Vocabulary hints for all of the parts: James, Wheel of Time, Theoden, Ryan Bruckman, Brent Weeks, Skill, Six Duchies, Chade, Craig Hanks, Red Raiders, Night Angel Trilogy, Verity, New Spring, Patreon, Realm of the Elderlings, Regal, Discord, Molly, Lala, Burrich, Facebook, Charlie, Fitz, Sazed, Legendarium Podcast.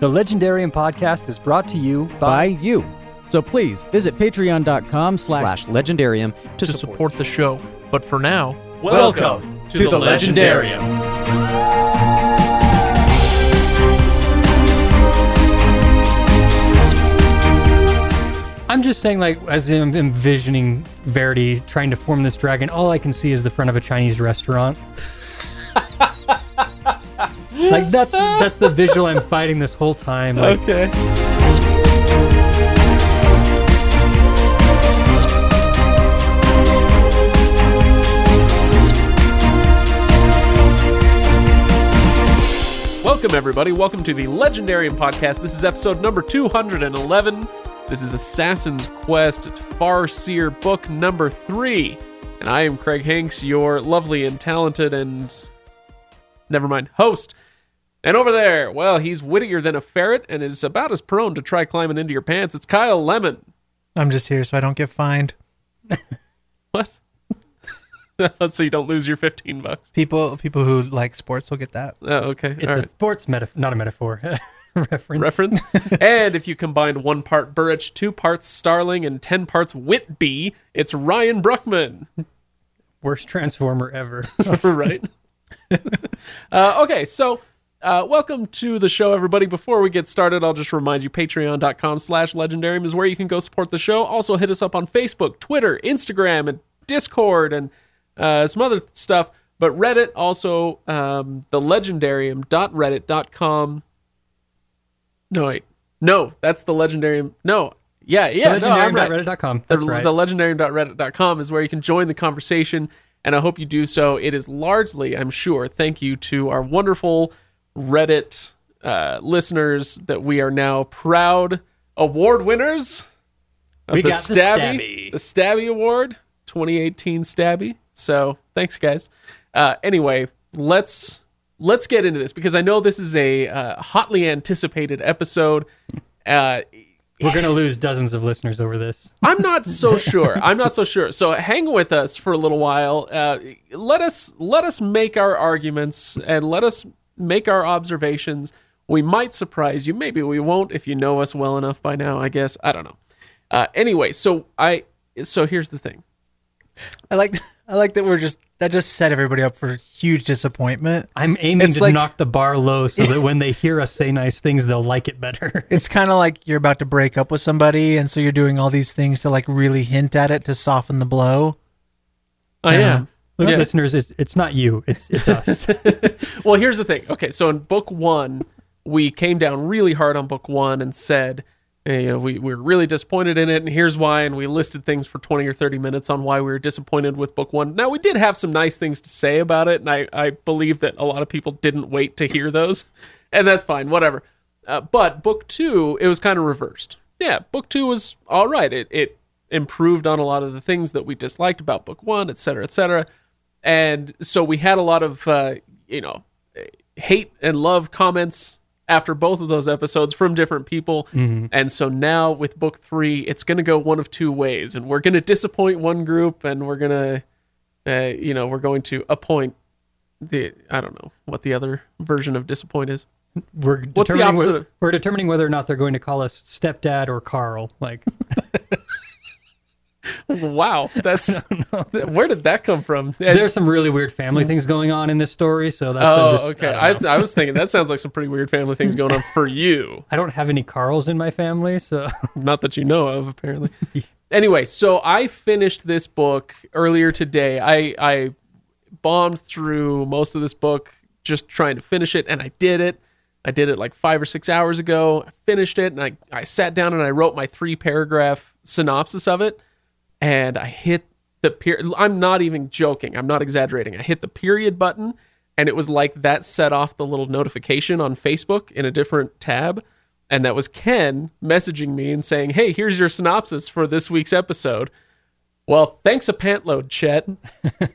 The Legendarium Podcast is brought to you by you. So please visit patreon.com/legendarium to support the show. But for now, welcome to the Legendarium. I'm just saying, like, as I'm envisioning Verity trying to form this dragon, all I can see is the front of a Chinese restaurant. Like, that's the visual I'm fighting this whole time. Like, okay. Welcome, everybody. Welcome to the Legendarium Podcast. This is episode number 211. This is Assassin's Quest. It's Farseer book number 3. And I am Craig Hanks, your lovely and talented and... never mind, host. And over there, well, he's wittier than a ferret and is about as prone to try climbing into your pants. It's Kyle Lemon. I'm just here so I don't get fined. What? So you don't lose your $15. People who like sports will get that. Oh, okay. It's all right. Sports metaphor, not a metaphor. Reference. And if you combine 1 part Burrich, 2 parts Starling, and 10 parts Wit B, it's Ryan Bruckman. Worst transformer ever. That's right. Okay, so welcome to the show, everybody. Before we get started, I'll just remind you, patreon.com/legendarium is where you can go support the show. Also hit us up on Facebook, Twitter, Instagram, and Discord, and some other stuff. But Reddit, also the legendarium.reddit.com. No, wait. No, that's the Legendarium. No. Yeah. Legendarium.reddit.com. That's right. The Legendarium.reddit.com is where you can join the conversation, and I hope you do so. It is largely, I'm sure, thank you to our wonderful Reddit listeners that we are now proud award winners. We got the Stabby. The Stabby Award, 2018 Stabby. So thanks, guys. Anyway, Let's get into this, because I know this is a hotly anticipated episode. We're going to lose dozens of listeners over this. I'm not so sure. So hang with us for a little while. Let us make our arguments and let us make our observations. We might surprise you. Maybe we won't if you know us well enough by now, I guess. I don't know. Anyway, so here's the thing. I like that that just set everybody up for huge disappointment. I'm aiming to knock the bar low so that when they hear us say nice things, they'll like it better. It's kind of like you're about to break up with somebody, and so you're doing all these things to like really hint at it to soften the blow. I am. Look, listeners, it's not you, it's us. Well, here's the thing. Okay, so in book 1, we came down really hard on book 1 and said, you know, we were really disappointed in it, and here's why, and we listed things for 20 or 30 minutes on why we were disappointed with book 1. Now, we did have some nice things to say about it, and I believe that a lot of people didn't wait to hear those, and that's fine, whatever. But book 2, it was kind of reversed. Yeah, book 2 was all right. It improved on a lot of the things that we disliked about book 1, et cetera, et cetera. And so we had a lot of, hate and love comments after both of those episodes from different people. Mm-hmm. And so now with book 3, it's going to go one of 2 ways, and we're going to disappoint one group, and we're going to, we're going to appoint the, I don't know what the other version of disappoint is. What's the opposite of? We're determining whether or not they're going to call us stepdad or Carl. Like, wow, that's, I don't know. Where did that come from? There's some really weird family things going on in this story, so that's... okay. I was thinking that sounds like some pretty weird family things going on for you. I don't have any Carls in my family, so... Not that you know of, apparently. Anyway, so I finished this book earlier today. I bombed through most of this book just trying to finish it, and I did it. I did it like 5 or 6 hours ago. I finished it, and I sat down and I wrote my 3-paragraph synopsis of it. And I hit the period. I'm not even joking. I'm not exaggerating. I hit the period button, and it was like that set off the little notification on Facebook in a different tab. And that was Ken messaging me and saying, hey, here's your synopsis for this week's episode. Well, thanks a pantload, Chet,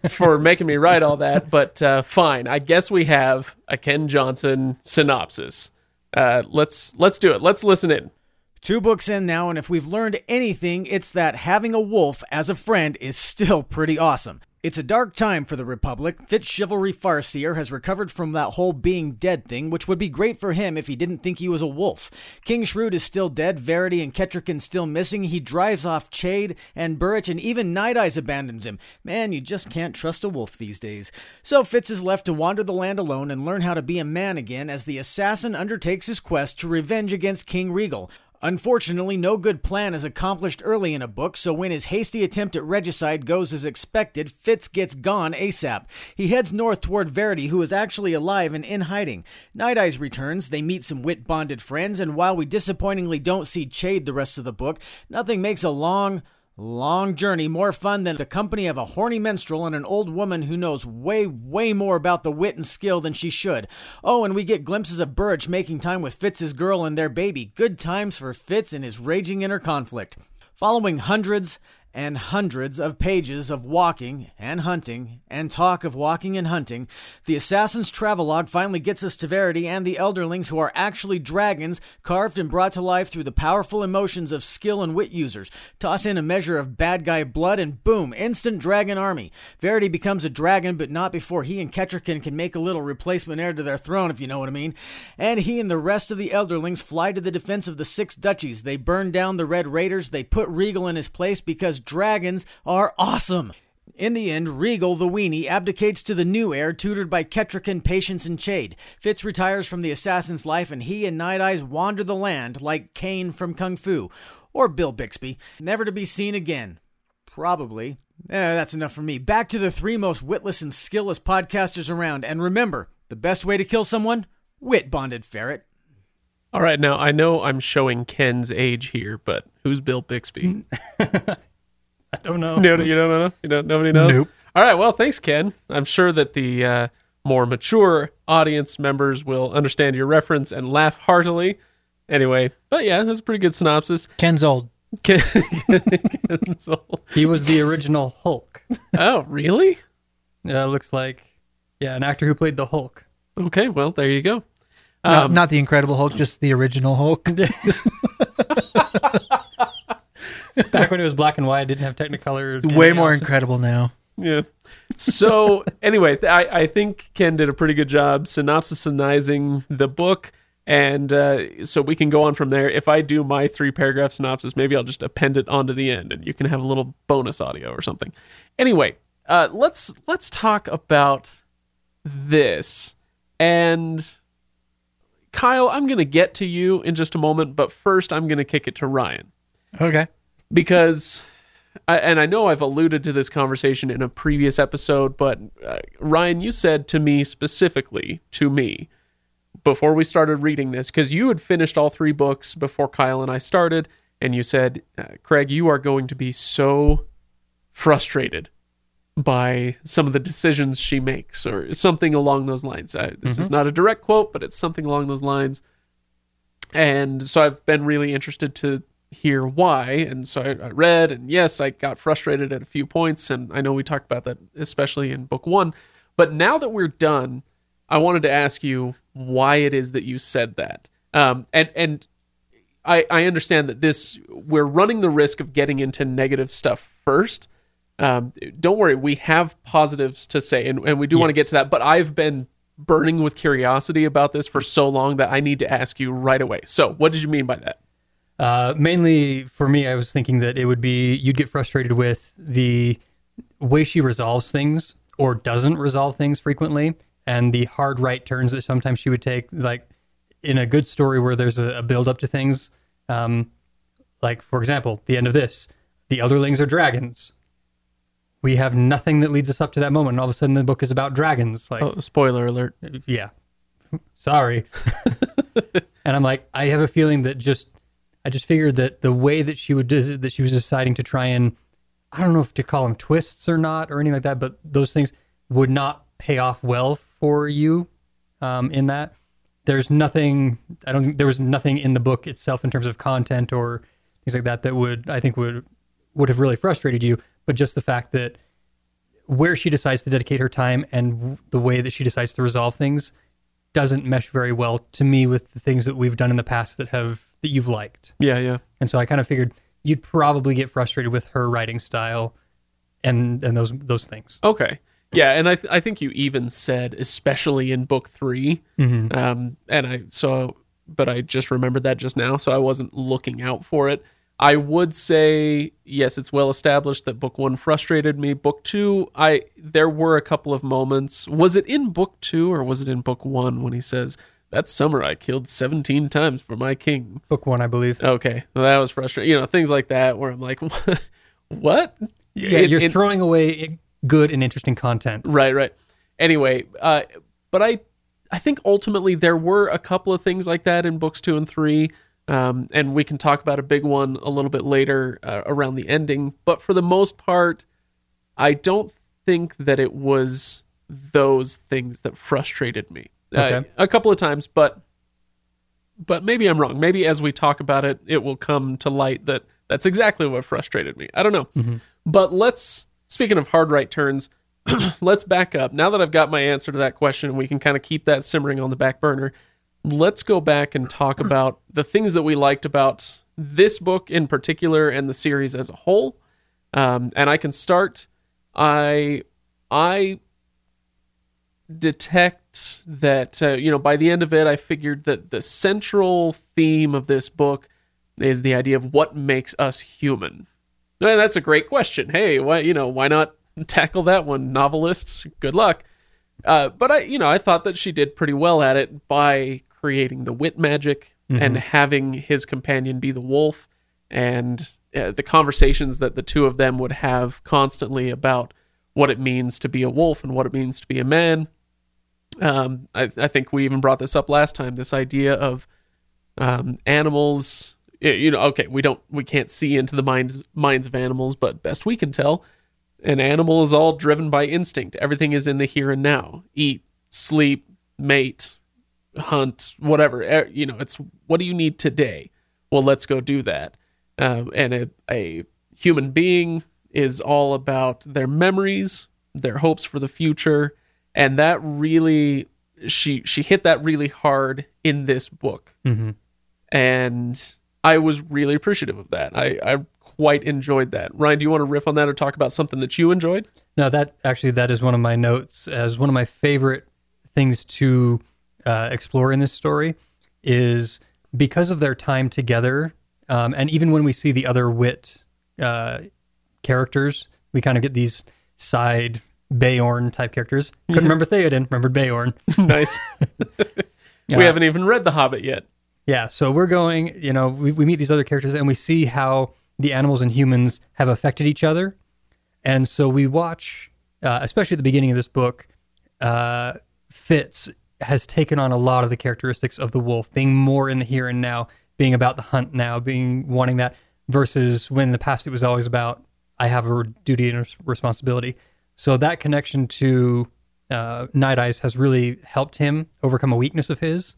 for making me write all that. But fine, I guess we have a Ken Johnson synopsis. Let's do it. Let's listen in. 2 books in now, and if we've learned anything, it's that having a wolf as a friend is still pretty awesome. It's a dark time for the Republic. Fitz Chivalry Farseer has recovered from that whole being dead thing, which would be great for him if he didn't think he was a wolf. King Shrewd is still dead, Verity and Kettricken still missing, he drives off Chade and Burrich, and even Nighteyes abandons him. Man, you just can't trust a wolf these days. So Fitz is left to wander the land alone and learn how to be a man again as the assassin undertakes his quest to revenge against King Regal. Unfortunately, no good plan is accomplished early in a book, so when his hasty attempt at regicide goes as expected, Fitz gets gone ASAP. He heads north toward Verity, who is actually alive and in hiding. Nighteyes returns, they meet some Wit-bonded friends, and while we disappointingly don't see Chade the rest of the book, nothing makes a long journey more fun than the company of a horny minstrel and an old woman who knows way more about the wit and skill than she should. Oh, and we get glimpses of Burrich making time with Fitz's girl and their baby. Good times for Fitz and his raging inner conflict. Following hundreds and hundreds of pages of walking and hunting and talk of walking and hunting, the Assassin's Travelogue finally gets us to Verity and the Elderlings, who are actually dragons carved and brought to life through the powerful emotions of skill and wit users. Toss in a measure of bad guy blood and boom, instant dragon army. Verity becomes a dragon, but not before he and Kettricken can make a little replacement heir to their throne, if you know what I mean. And he and the rest of the Elderlings fly to the defense of the Six Duchies. They burn down the Red Raiders. They put Regal in his place because dragons are awesome. In the end, Regal the weenie abdicates to the new heir, tutored by Kettricken, Patience, and Chade. Fitz retires from the assassin's life, and he and Nighteyes wander the land like Kane from Kung Fu, or Bill Bixby, never to be seen again. Probably. That's enough for me. Back to the three most witless and skillless podcasters around, and remember, the best way to kill someone? Wit-bonded ferret. All right, now I know I'm showing Ken's age here, but who's Bill Bixby? I don't know. You don't know? You don't, nobody knows? Nope. All right. Well, thanks, Ken. I'm sure that the more mature audience members will understand your reference and laugh heartily. Anyway, but yeah, that's a pretty good synopsis. Ken's old. Ken's old. He was the original Hulk. Oh, really? Yeah, it looks like. Yeah, an actor who played the Hulk. Okay. Well, there you go. Not the Incredible Hulk, just the original Hulk. Back when it was black and white, didn't have Technicolor. Way more incredible now. Yeah. So anyway, I think Ken did a pretty good job synopsisizing the book, and so we can go on from there. If I do my 3-paragraph synopsis, maybe I'll just append it onto the end, and you can have a little bonus audio or something. Anyway, let's talk about this. And Kyle, I'm going to get to you in just a moment, but first I'm going to kick it to Ryan. Okay. Because, and I know I've alluded to this conversation in a previous episode, but Ryan, you said to me specifically, before we started reading this, because you had finished all three books before Kyle and I started, and you said, Craig, you are going to be so frustrated by some of the decisions she makes, or something along those lines. This is not a direct quote, but it's something along those lines. And so I've been really interested to hear why, and so I read, and yes, I got frustrated at a few points, and I know we talked about that especially in book one, but now that we're done, I wanted to ask you why it is that you said that. And I understand that we're running the risk of getting into negative stuff first. Don't worry, we have positives to say, and we do want to get to that, but I've been burning with curiosity about this for so long that I need to ask you right away. So what did you mean by that? Mainly for me, I was thinking that it would be, you'd get frustrated with the way she resolves things or doesn't resolve things frequently, and the hard right turns that sometimes she would take, like in a good story where there's a build up to things. Like for example, the end of this, the Elderlings are dragons. We have nothing that leads us up to that moment. And all of a sudden the book is about dragons. Like, oh, spoiler alert. Yeah. Sorry. And I'm like, I have a feeling that I just figured that the way that she was deciding to try and, I don't know if to call them twists or not or anything like that, but those things would not pay off well for you in that. There was nothing in the book itself in terms of content or things like that that would have really frustrated you, but just the fact that where she decides to dedicate her time and the way that she decides to resolve things doesn't mesh very well to me with the things that we've done in the past that you've liked. Yeah. And so I kind of figured you'd probably get frustrated with her writing style and those things. Okay. Yeah, and I think you even said, especially in book 3, mm-hmm. And I saw, but I just remembered that just now, so I wasn't looking out for it. I would say, yes, it's well established that book 1 frustrated me. Book 2, there were a couple of moments. Was it in book 2 or was it in book 1 when he says, that summer I killed 17 times for my king? Book 1, I believe. Okay, well, that was frustrating. You know, things like that where I'm like, what? Yeah, you're throwing away... good and interesting content. Right. Anyway, but I think ultimately there were a couple of things like that in books 2 and 3, and we can talk about a big one a little bit later around the ending. But for the most part, I don't think that it was those things that frustrated me. Okay. A couple of times, but maybe I'm wrong. Maybe as we talk about it, it will come to light that that's exactly what frustrated me. I don't know. Mm-hmm. But let's... Speaking of hard right turns, let's back up. Now that I've got my answer to that question, we can kind of keep that simmering on the back burner. Let's go back and talk about the things that we liked about this book in particular and the series as a whole. And I can start. I detect that, by the end of it, I figured that the central theme of this book is the idea of what makes us human. That's a great question. Hey, why not tackle that one, novelists? Good luck. But I thought that she did pretty well at it by creating the wit magic mm-hmm. and having his companion be the wolf, and the conversations that the two of them would have constantly about what it means to be a wolf and what it means to be a man. I think we even brought this up last time. This idea of animals. Okay, we can't see into the minds of animals, but best we can tell, an animal is all driven by instinct. Everything is in the here and now. Eat, sleep, mate, hunt, whatever. It's what do you need today? Well, let's go do that. And a human being is all about their memories, their hopes for the future, and that really, she hit that really hard in this book. Mm-hmm. And I was really appreciative of that. I quite enjoyed that. Ryan, do you want to riff on that or talk about something that you enjoyed? No, that is one of my notes as one of my favorite things to explore in this story is because of their time together, and even when we see the other wit characters, we kind of get these side Bayorn type characters. Couldn't remember Theoden, remembered Bayorn. Nice. We haven't even read The Hobbit yet. Yeah, so we're going, we meet these other characters and we see how the animals and humans have affected each other. And so we watch, especially at the beginning of this book, Fitz has taken on a lot of the characteristics of the wolf, being more in the here and now, being about the hunt now, wanting that, versus when in the past it was always about, I have a duty and responsibility. So that connection to Nighteyes has really helped him overcome a weakness of his.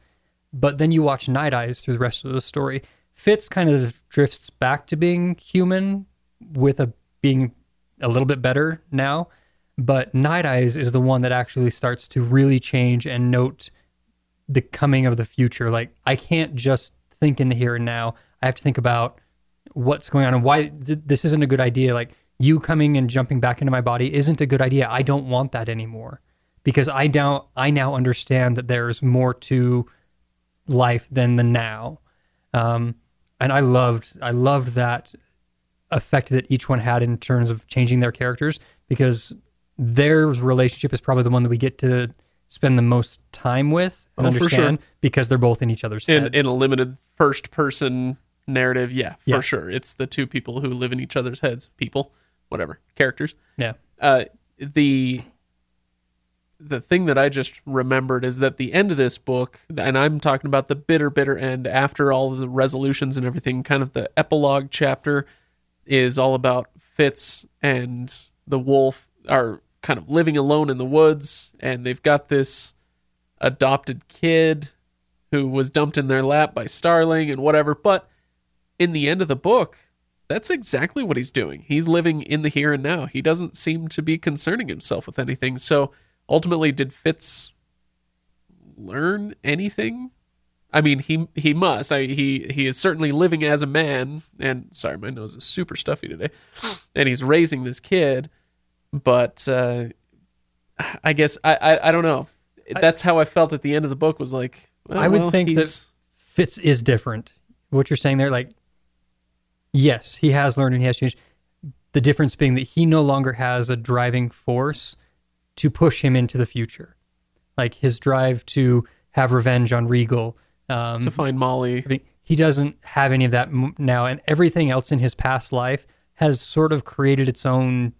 But then you watch Nighteyes through the rest of the story. Fitz kind of drifts back to being human with being a little bit better now. But Nighteyes is the one that actually starts to really change and note the coming of the future. Like, I can't just think in the here and now. I have to think about what's going on and why this isn't a good idea. Like, you coming and jumping back into my body isn't a good idea. I don't want that anymore because I now understand that there's more to life than the now, and I loved that effect that each one had in terms of changing their characters, because their relationship is probably the one that we get to spend the most time with and understand, for sure. Because they're both in each other's heads. In a limited first person narrative, for sure, it's the two people who live in each other's heads, characters. The thing that I just remembered is that the end of this book, and I'm talking about the bitter end after all of the resolutions and everything, kind of the epilogue chapter is all about Fitz and the wolf are kind of living alone in the woods, and they've got this adopted kid who was dumped in their lap by Starling and whatever, but in the end of the book, that's exactly what he's doing. He's living in the here and now. He doesn't seem to be concerning himself with anything, so... Ultimately, did Fitz learn anything? I mean, he must. He is certainly living as a man, and sorry, my nose is super stuffy today. And he's raising this kid, But I guess I don't know. That's how I felt at the end of the book. Was like, well, I would think that Fitz is different. What you're saying there, like, yes, he has learned and he has changed. The difference being that he no longer has a driving force to push him into the future, like his drive to have revenge on Regal, to find Molly. I mean, he doesn't have any of that now, and everything else in his past life has sort of created its own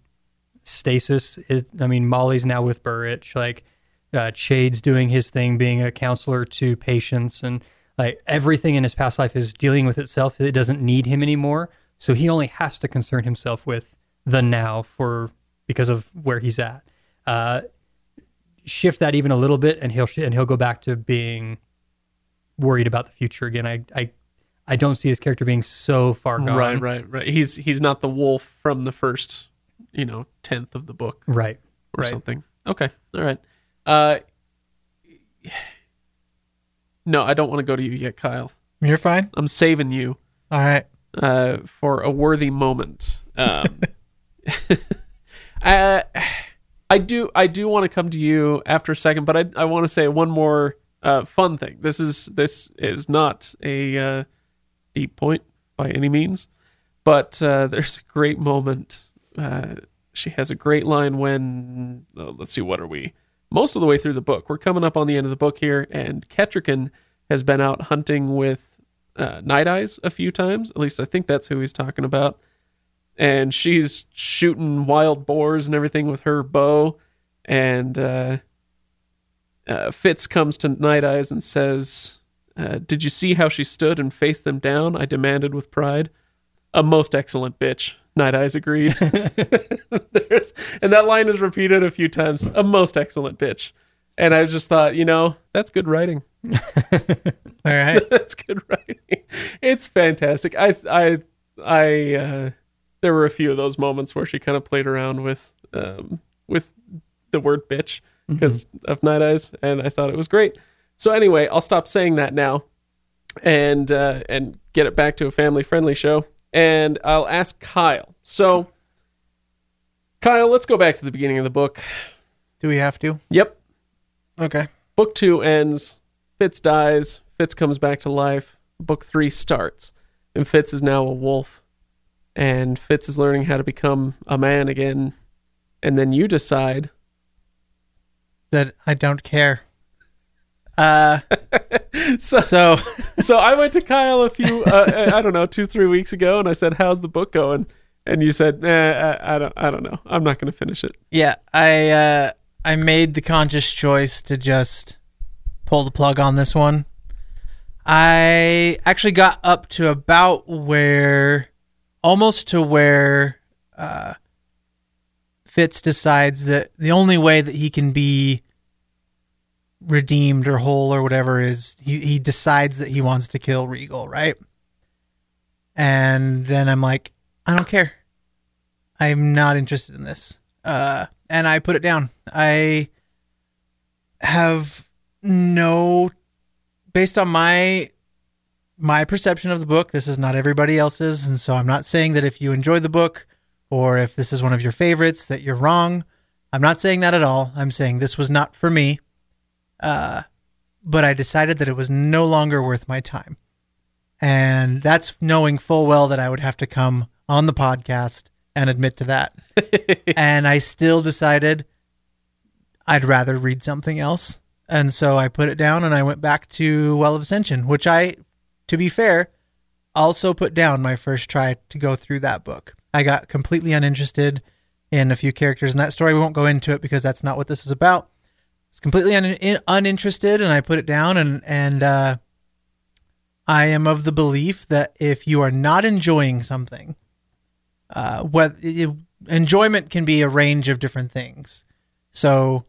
stasis. I mean, Molly's now with Burrich, like Chade's doing his thing, being a counselor to patients, and like everything in his past life is dealing with itself. It doesn't need him anymore, so he only has to concern himself with the now because of where he's at. Shift that even a little bit, and he'll go back to being worried about the future again. I don't see his character being so far gone. Right. He's not the wolf from the first, 10th of the book. Right. Something. Okay. All right. No, I don't want to go to you yet, Kyle. You're fine. I'm saving you. All right. For a worthy moment. I do want to come to you after a second, but I want to say one more fun thing. This is not a deep point by any means, but there's a great moment. She has a great line when, let's see, what are we? Most of the way through the book. We're coming up on the end of the book here, and Kettricken has been out hunting with Nighteyes a few times. At least I think that's who he's talking about. And she's shooting wild boars and everything with her bow, and Fitz comes to Nighteyes and says, "Did you see how she stood and faced them down?" I demanded with pride. "A most excellent bitch," Nighteyes agreed. And that line is repeated a few times. "A most excellent bitch." And I just thought, that's good writing. All right. That's good writing. It's fantastic. I there were a few of those moments where she kind of played around with the word bitch because of Nighteyes, and I thought it was great. So anyway, I'll stop saying that now and get it back to a family-friendly show. And I'll ask Kyle. So, Kyle, let's go back to the beginning of the book. Do we have to? Yep. Okay. Book 2 ends. Fitz dies. Fitz comes back to life. Book 3 starts. And Fitz is now a wolf. And Fitz is learning how to become a man again. And then you decide that I don't care. So I went to Kyle a few, 2-3 weeks ago, and I said, "How's the book going?" And you said, I don't know. I'm not going to finish it. Yeah, I made the conscious choice to just pull the plug on this one. I actually got up to where Fitz decides that the only way that he can be redeemed or whole or whatever is he decides that he wants to kill Regal, right? And then I'm like, I don't care. I'm not interested in this. And I put it down. I have no, based on my perception of the book, this is not everybody else's, and so I'm not saying that if you enjoy the book or if this is one of your favorites that you're wrong. I'm not saying that at all. I'm saying this was not for me. But I decided that it was no longer worth my time. And that's knowing full well that I would have to come on the podcast and admit to that. And I still decided I'd rather read something else. And so I put it down and I went back to Well of Ascension, which I, to be fair, also put down my first try to go through that book. I got completely uninterested in a few characters in that story. We won't go into it because that's not what this is about. Completely uninterested, and I put it down, and I am of the belief that if you are not enjoying something, enjoyment can be a range of different things. So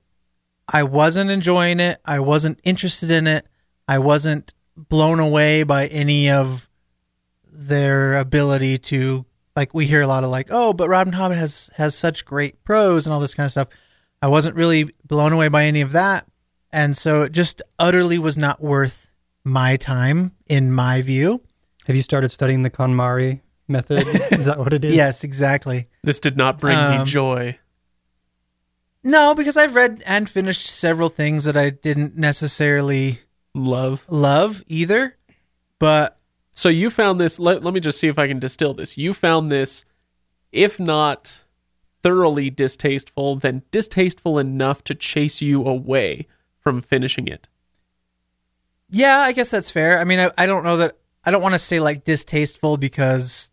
I wasn't enjoying it. I wasn't interested in it. I wasn't blown away by any of their ability to, like, we hear a lot of like, oh, but Robin Hobb has such great prose and all this kind of stuff. I wasn't really blown away by any of that, and so it just utterly was not worth my time, in my view. Have you started studying the KonMari method? Is that what it is? Yes, exactly. This did not bring me joy. No, because I've read and finished several things that I didn't necessarily love either. But so you found this. Let me just see if I can distill this. You found this, if not thoroughly distasteful, then distasteful enough to chase you away from finishing it. Yeah, I guess that's fair. I mean, I don't know that I don't want to say like distasteful because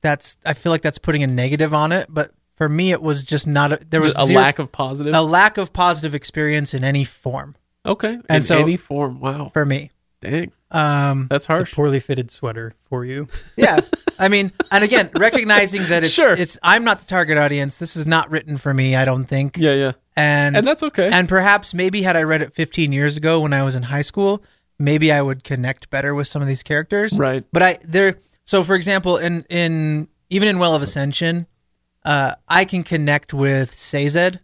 that's I feel like that's putting a negative on it. But for me, it was just not a, there was a lack of positive, experience in any form. Okay, and so, any form. Wow, for me, dang, that's harsh. It's a poorly fitted sweater for you. Yeah, I mean, and again, recognizing that it's sure. It's I'm not the target audience. This is not written for me. I don't think. Yeah. And that's okay. And perhaps maybe had I read it 15 years ago when I was in high school, maybe I would connect better with some of these characters. Right. But so for example, even in Well of Ascension, I can connect with Sazed,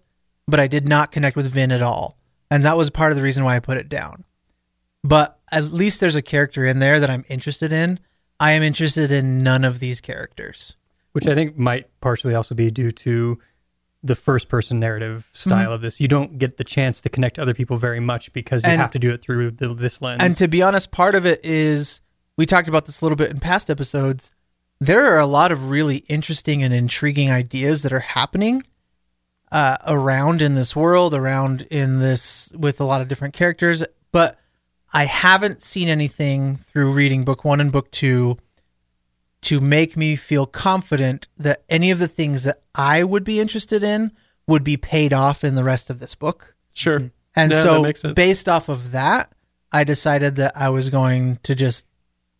but I did not connect with Vin at all. And that was part of the reason why I put it down. But at least there's a character in there that I'm interested in. I am interested in none of these characters. Which I think might partially also be due to the first-person narrative style of this. You don't get the chance to connect to other people very much because you have to do it through this lens. And to be honest, part of it is, we talked about this a little bit in past episodes, there are a lot of really interesting and intriguing ideas that are happening around in this world, around in this, with a lot of different characters, but I haven't seen anything through reading book 1 and book 2 to make me feel confident that any of the things that I would be interested in would be paid off in the rest of this book. Sure. And so based off of that, I decided that I was going to just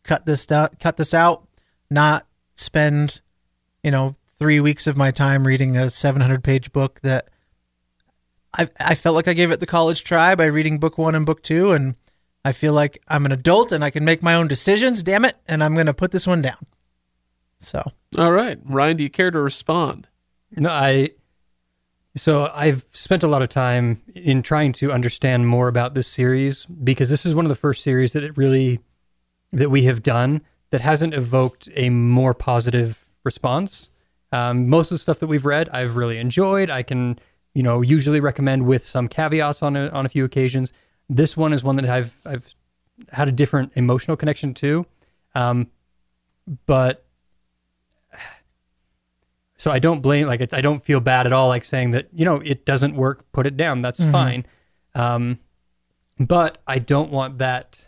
cut this out, not spend, 3 weeks of my time reading a 700-page book that I felt like I gave it the college try by reading book 1 and book 2. And I feel like I'm an adult and I can make my own decisions, damn it. And I'm going to put this one down. So, all right, Ryan, do you care to respond? No, I've spent a lot of time in trying to understand more about this series because this is one of the first series that we have done that hasn't evoked a more positive response. Most of the stuff that we've read, I've really enjoyed. I can, usually recommend with some caveats on a few occasions. This one is one that I've had a different emotional connection to, but. So I don't blame, I don't feel bad at all, saying that, it doesn't work, put it down, that's fine. But I don't want that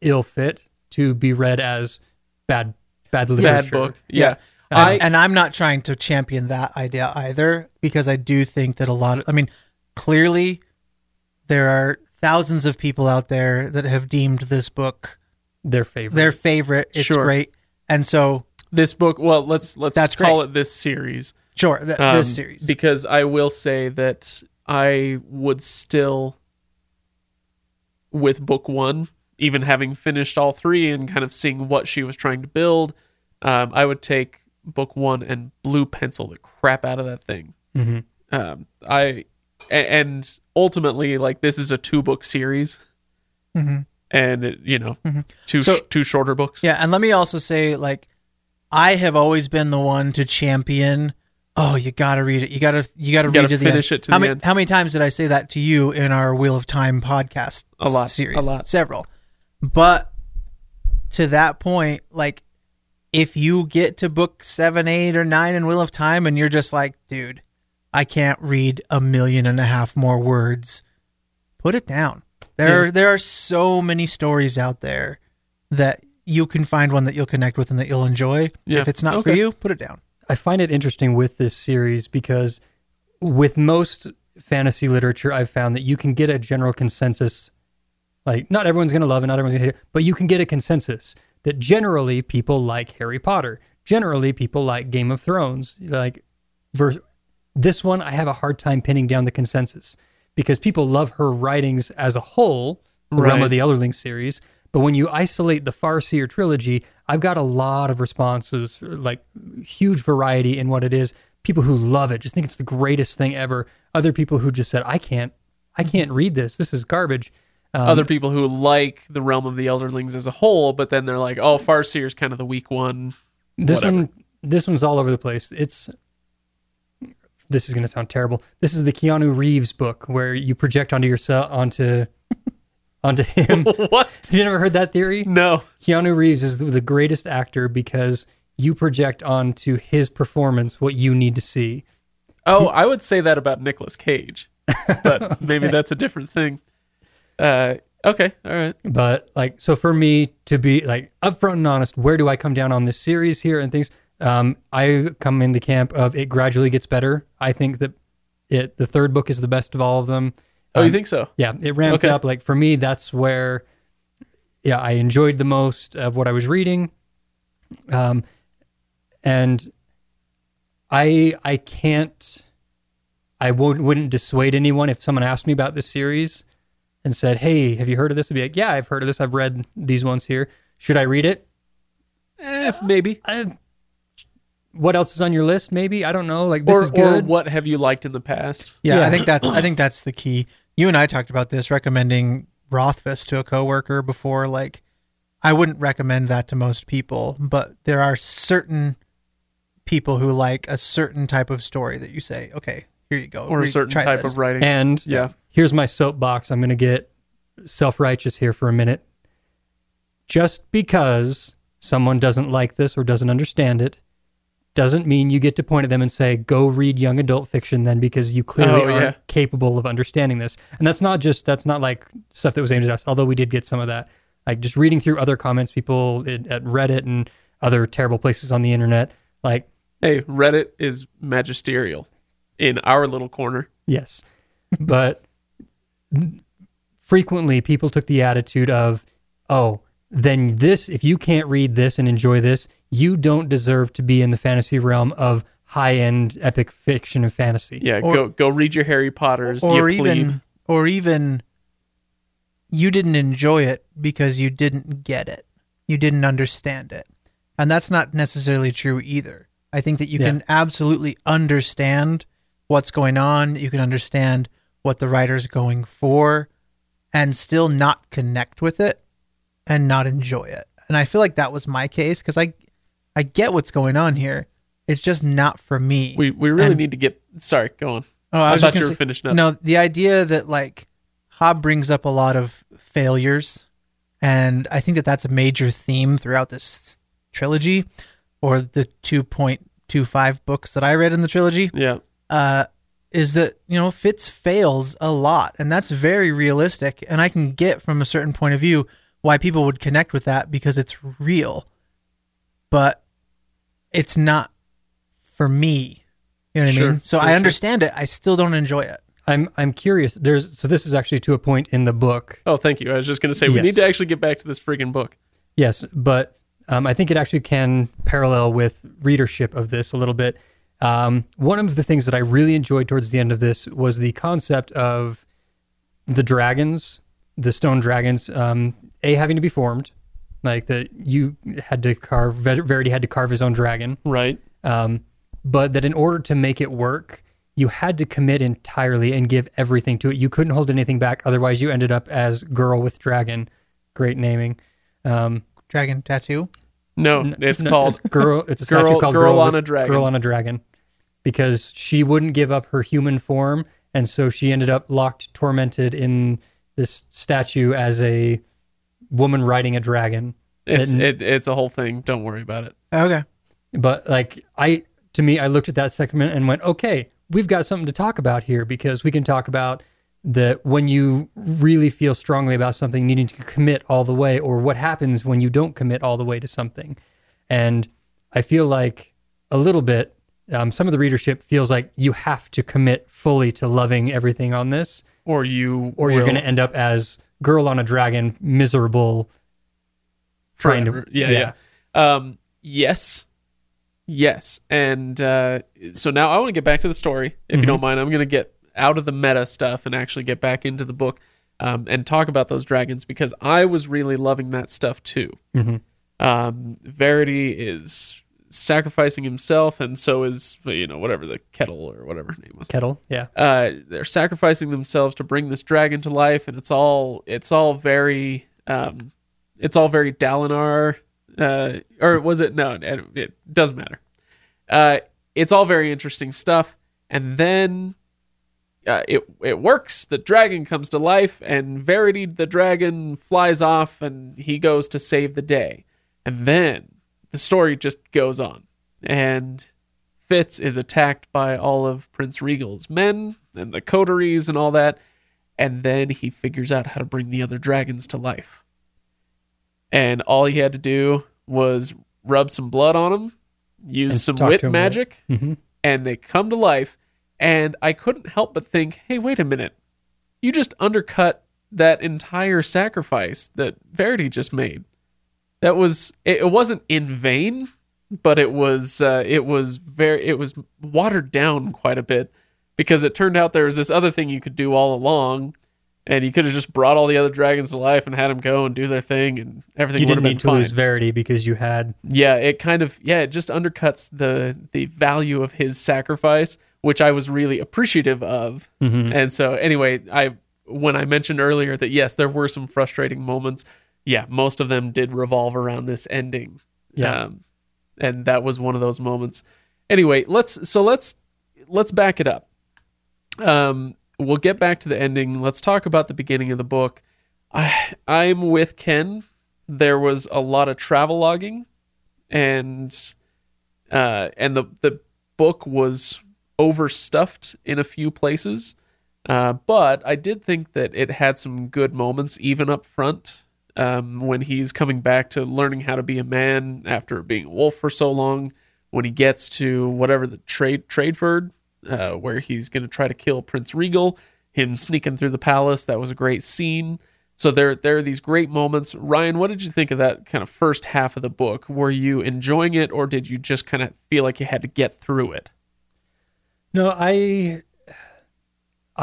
ill fit to be read as bad literature. Bad book, yeah. And I'm not trying to champion that idea either, because I do think that clearly there are thousands of people out there that have deemed this book their favorite. It's sure. Great. And so... This book, well, let's call it this series. Sure, this series. Because I will say that I would still, with book 1, even having finished all 3 and kind of seeing what she was trying to build, I would take book 1 and blue pencil the crap out of that thing. Mm-hmm. And ultimately, this is a 2-book series. Mm-hmm. And, two shorter books. Yeah, and let me also say, I have always been the one to champion. Oh, you got to read it. You got to read to the end. Finish it to the end. How many times did I say that to you in our Wheel of Time podcast? A lot, series, a lot, several. But to that point, if you get to book 7, 8, or 9 in Wheel of Time, and you're just like, dude, I can't read 1.5 million more words. Put it down. There are so many stories out there that you can find one that you'll connect with and that you'll enjoy. Yeah. If it's not for you, put it down. I find it interesting with this series because with most fantasy literature, I've found that you can get a general consensus. Not everyone's going to love it, not everyone's going to hate it, but you can get a consensus that generally people like Harry Potter. Generally, people like Game of Thrones. This one, I have a hard time pinning down the consensus because people love her writings as a whole, the Realm of the Elderlings series. But when you isolate the Farseer trilogy, I've got a lot of responses, huge variety in what it is. People who love it, just think it's the greatest thing ever. Other people who just said, I can't read this. This is garbage. Other people who like the Realm of the Elderlings as a whole, but then they're like, oh, Farseer's kind of the weak one. This one's all over the place. It's this is going to sound terrible. This is the Keanu Reeves book where you project onto yourself, onto him. What? Have you never heard that theory? No. Keanu Reeves is the greatest actor because you project onto his performance what you need to see. Oh, I would say that about Nicolas Cage, but okay. Maybe that's a different thing. Okay, all right. But like, so for me to be like upfront and honest, where do I come down on this series here and things? I come in the camp of it gradually gets better. I think that the third book is the best of all of them. Oh, you think so? Yeah, it ramped up. Like for me, that's where, yeah, I enjoyed the most of what I was reading. And I can't, I wouldn't dissuade anyone if someone asked me about this series and said, hey, have you heard of this? I'd be like, yeah, I've heard of this. I've read these ones here. Should I read it? Maybe. What else is on your list? Maybe. I don't know. Like this is good. Or what have you liked in the past? Yeah. I think that's the key. You and I talked about this, recommending Rothfuss to a coworker before. Like, I wouldn't recommend that to most people, but there are certain people who like a certain type of story that you say, okay, here you go. Or a certain type of writing. And yeah, here's my soapbox. I'm going to get self-righteous here for a minute. Just because someone doesn't like this or doesn't understand it doesn't mean you get to point at them and say, go read young adult fiction then, because you clearly aren't capable of understanding this. And that's not like stuff that was aimed at us, although we did get some of that. Like just reading through other comments, people at Reddit and other terrible places on the internet, like... Hey, Reddit is magisterial in our little corner. Yes. But frequently people took the attitude of, oh, then this, if you can't read this and enjoy this, you don't deserve to be in the fantasy realm of high-end epic fiction and fantasy. Yeah, or, go read your Harry Potters, or even you didn't enjoy it because you didn't get it. You didn't understand it. And that's not necessarily true either. I think that you can absolutely understand what's going on. You can understand what the writer's going for and still not connect with it and not enjoy it. And I feel like that was my case because I get what's going on here. It's just not for me. We really need to get... Sorry, go on. Oh, I thought you were finished up. No, the idea that like Hobb brings up a lot of failures, and I think that that's a major theme throughout this trilogy or the 2.25 books that I read in the trilogy. Yeah. Is that, you know, Fitz fails a lot, and that's very realistic, and I can get from a certain point of view why people would connect with that because it's real, but it's not for me. You know what I mean? So I understand it. I still don't enjoy it. I'm curious. So this is actually to a point in the book. Oh, thank you. I was just going to say, we need to actually get back to this friggin' book. Yes, but I think it actually can parallel with readership of this a little bit. One of the things that I really enjoyed towards the end of this was the concept of the dragons, the stone dragons, having to be formed, like that you had to carve, Verity had to carve his own dragon. Right. But that in order to make it work, you had to commit entirely and give everything to it. You couldn't hold anything back. Otherwise, you ended up as Girl with Dragon. Great naming. Dragon tattoo? No, it's called Girl. It's a statue called Girl on a Dragon. Girl on a Dragon, because she wouldn't give up her human form, and so she ended up locked, tormented in this statue as a woman riding a dragon. It's a whole thing. Don't worry about it. Okay, but like to me, I looked at that segment and went, okay, we've got something to talk about here because we can talk about that when you really feel strongly about something, needing to commit all the way, or what happens when you don't commit all the way to something. And I feel like a little bit, some of the readership feels like you have to commit fully to loving everything on this, or you're going to end up as Girl on a Dragon, miserable, trying to... Yeah. Yes. And so now I want to get back to the story, if you don't mind. I'm going to get out of the meta stuff and actually get back into the book and talk about those dragons, because I was really loving that stuff too. Mm-hmm. Verity is sacrificing himself, and so is, you know, whatever the Kettle or whatever her name was. Kettle, yeah. They're sacrificing themselves to bring this dragon to life, and it's all very Dalinar, or was it? No, it doesn't matter. It's all very interesting stuff. And then it works. The dragon comes to life, and Verity the dragon flies off, and he goes to save the day. And then the story just goes on. And Fitz is attacked by all of Prince Regal's men and the coteries and all that. And then he figures out how to bring the other dragons to life. And all he had to do was rub some blood on them, use some wit magic, and they come to life. And I couldn't help but think, hey, wait a minute. You just undercut that entire sacrifice that Verity just made. That was, it wasn't in vain, but it was watered down quite a bit, because it turned out there was this other thing you could do all along, and you could have just brought all the other dragons to life and had them go and do their thing, and everything would have been fine. You didn't need to lose Verity because you had... Yeah, it kind of, it just undercuts the value of his sacrifice, which I was really appreciative of. Mm-hmm. And so anyway, when I mentioned earlier that yes, there were some frustrating moments, yeah, most of them did revolve around this ending. Yeah. And that was one of those moments. Anyway, let's back it up. We'll get back to the ending. Let's talk about the beginning of the book. I'm with Ken. There was a lot of traveloguing, and the book was overstuffed in a few places. But I did think that it had some good moments, even up front. When he's coming back to learning how to be a man after being a wolf for so long, when he gets to whatever the Tradeford, where he's going to try to kill Prince Regal, him sneaking through the palace, that was a great scene. So there are these great moments. Ryan, what did you think of that kind of first half of the book? Were you enjoying it, or did you just kind of feel like you had to get through it? No, I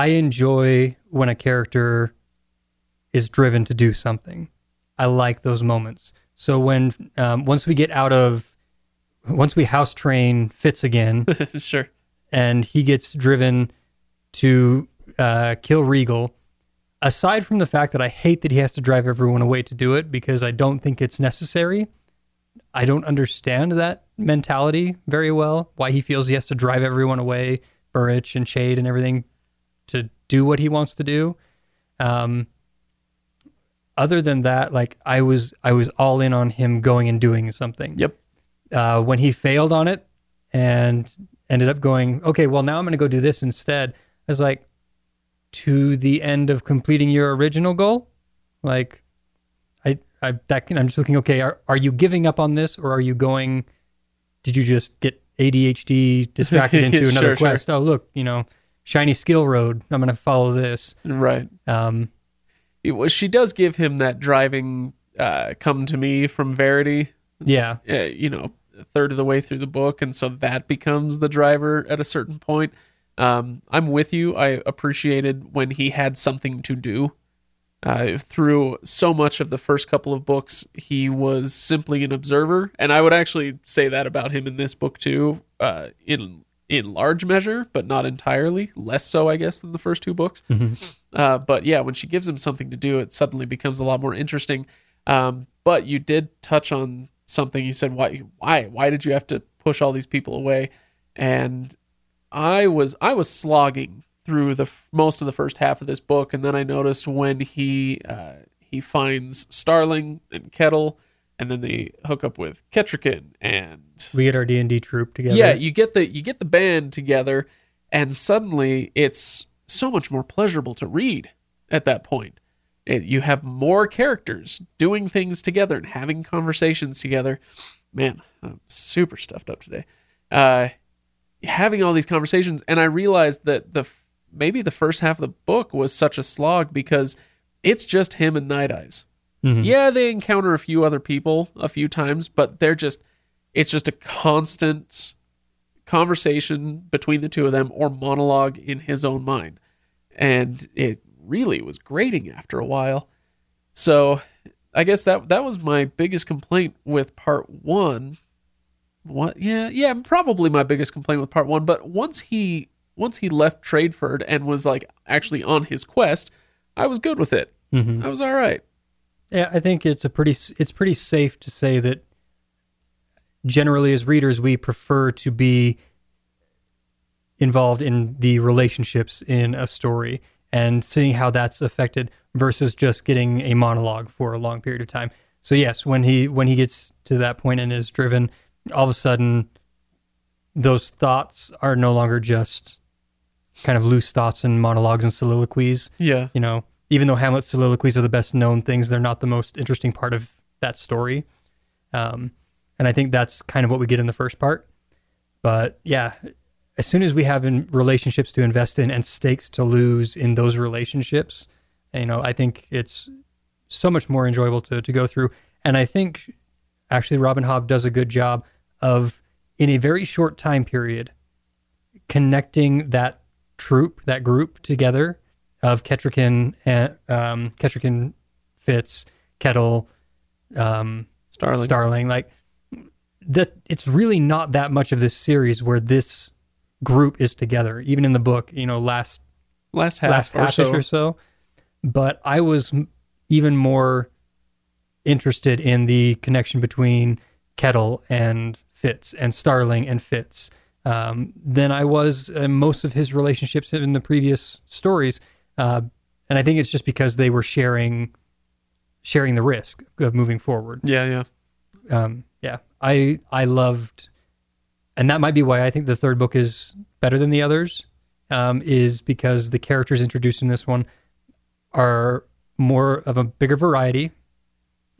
enjoy when a character is driven to do something. I like those moments. So when once we house train Fitz again, sure, and he gets driven to kill Regal. Aside from the fact that I hate that he has to drive everyone away to do it, because I don't think it's necessary. I don't understand that mentality very well. Why he feels he has to drive everyone away, Burrich and Chade and everything, to do what he wants to do. Other than that, like I was all in on him going and doing something. Yep. When he failed on it and ended up going, okay, well now I'm going to go do this instead. I was like, to the end of completing your original goal, like I'm just looking. Okay, are you giving up on this, or are you going? Did you just get ADHD distracted into another quest? Sure. Oh look, shiny skill road. I'm going to follow this. Right. She does give him that driving come to me from Verity. Yeah. A third of the way through the book. And so that becomes the driver at a certain point. I'm with you. I appreciated when he had something to do. Through so much of the first couple of books, he was simply an observer. And I would actually say that about him in this book too, in large measure, but not entirely. Less so, I guess, than the first two books. Mm-hmm. But yeah, when she gives him something to do, it suddenly becomes a lot more interesting. But you did touch on something. You said, why did you have to push all these people away? And I was slogging through the most of the first half of this book, and then I noticed when he finds Starling and Kettle, and then they hook up with Kettricken, and we get our D&D troop together. Yeah, you get the band together, and suddenly it's so much more pleasurable to read at that point. You have more characters doing things together and having conversations together. Man, I'm super stuffed up today. Having all these conversations, and I realized that maybe the first half of the book was such a slog because it's just him and Nighteyes. Mm-hmm. Yeah, they encounter a few other people a few times, but it's just a constant conversation between the two of them, or monologue in his own mind. And it really was grating after a while. So I guess that was my biggest complaint with part one. Probably my biggest complaint with part one. But once he left Tradeford and was like actually on his quest, I was good with it. Mm-hmm. I was all right. Yeah, I think it's pretty safe to say that generally as readers we prefer to be involved in the relationships in a story and seeing how that's affected versus just getting a monologue for a long period of time. So yes, when he gets to that point and is driven, all of a sudden those thoughts are no longer just kind of loose thoughts and monologues and soliloquies. Yeah. You know, even though Hamlet's soliloquies are the best known things, they're not the most interesting part of that story. And I think that's kind of what we get in the first part. But yeah, as soon as we have in relationships to invest in and stakes to lose in those relationships, you know, I think it's so much more enjoyable to go through. And I think actually Robin Hobb does a good job of, in a very short time period, connecting that troupe, that group together of Kettricken, Kettricken, Fitz, Kettle, Starling, like that. It's really not that much of this series where this group is together, even in the book, you know, last half or so. But I was even more interested in the connection between Kettle and Fitz and Starling and Fitz than I was in most of his relationships in the previous stories. And I think it's just because they were sharing the risk of moving forward. Yeah. I loved, and that might be why I think the third book is better than the others, is because the characters introduced in this one are more of a bigger variety.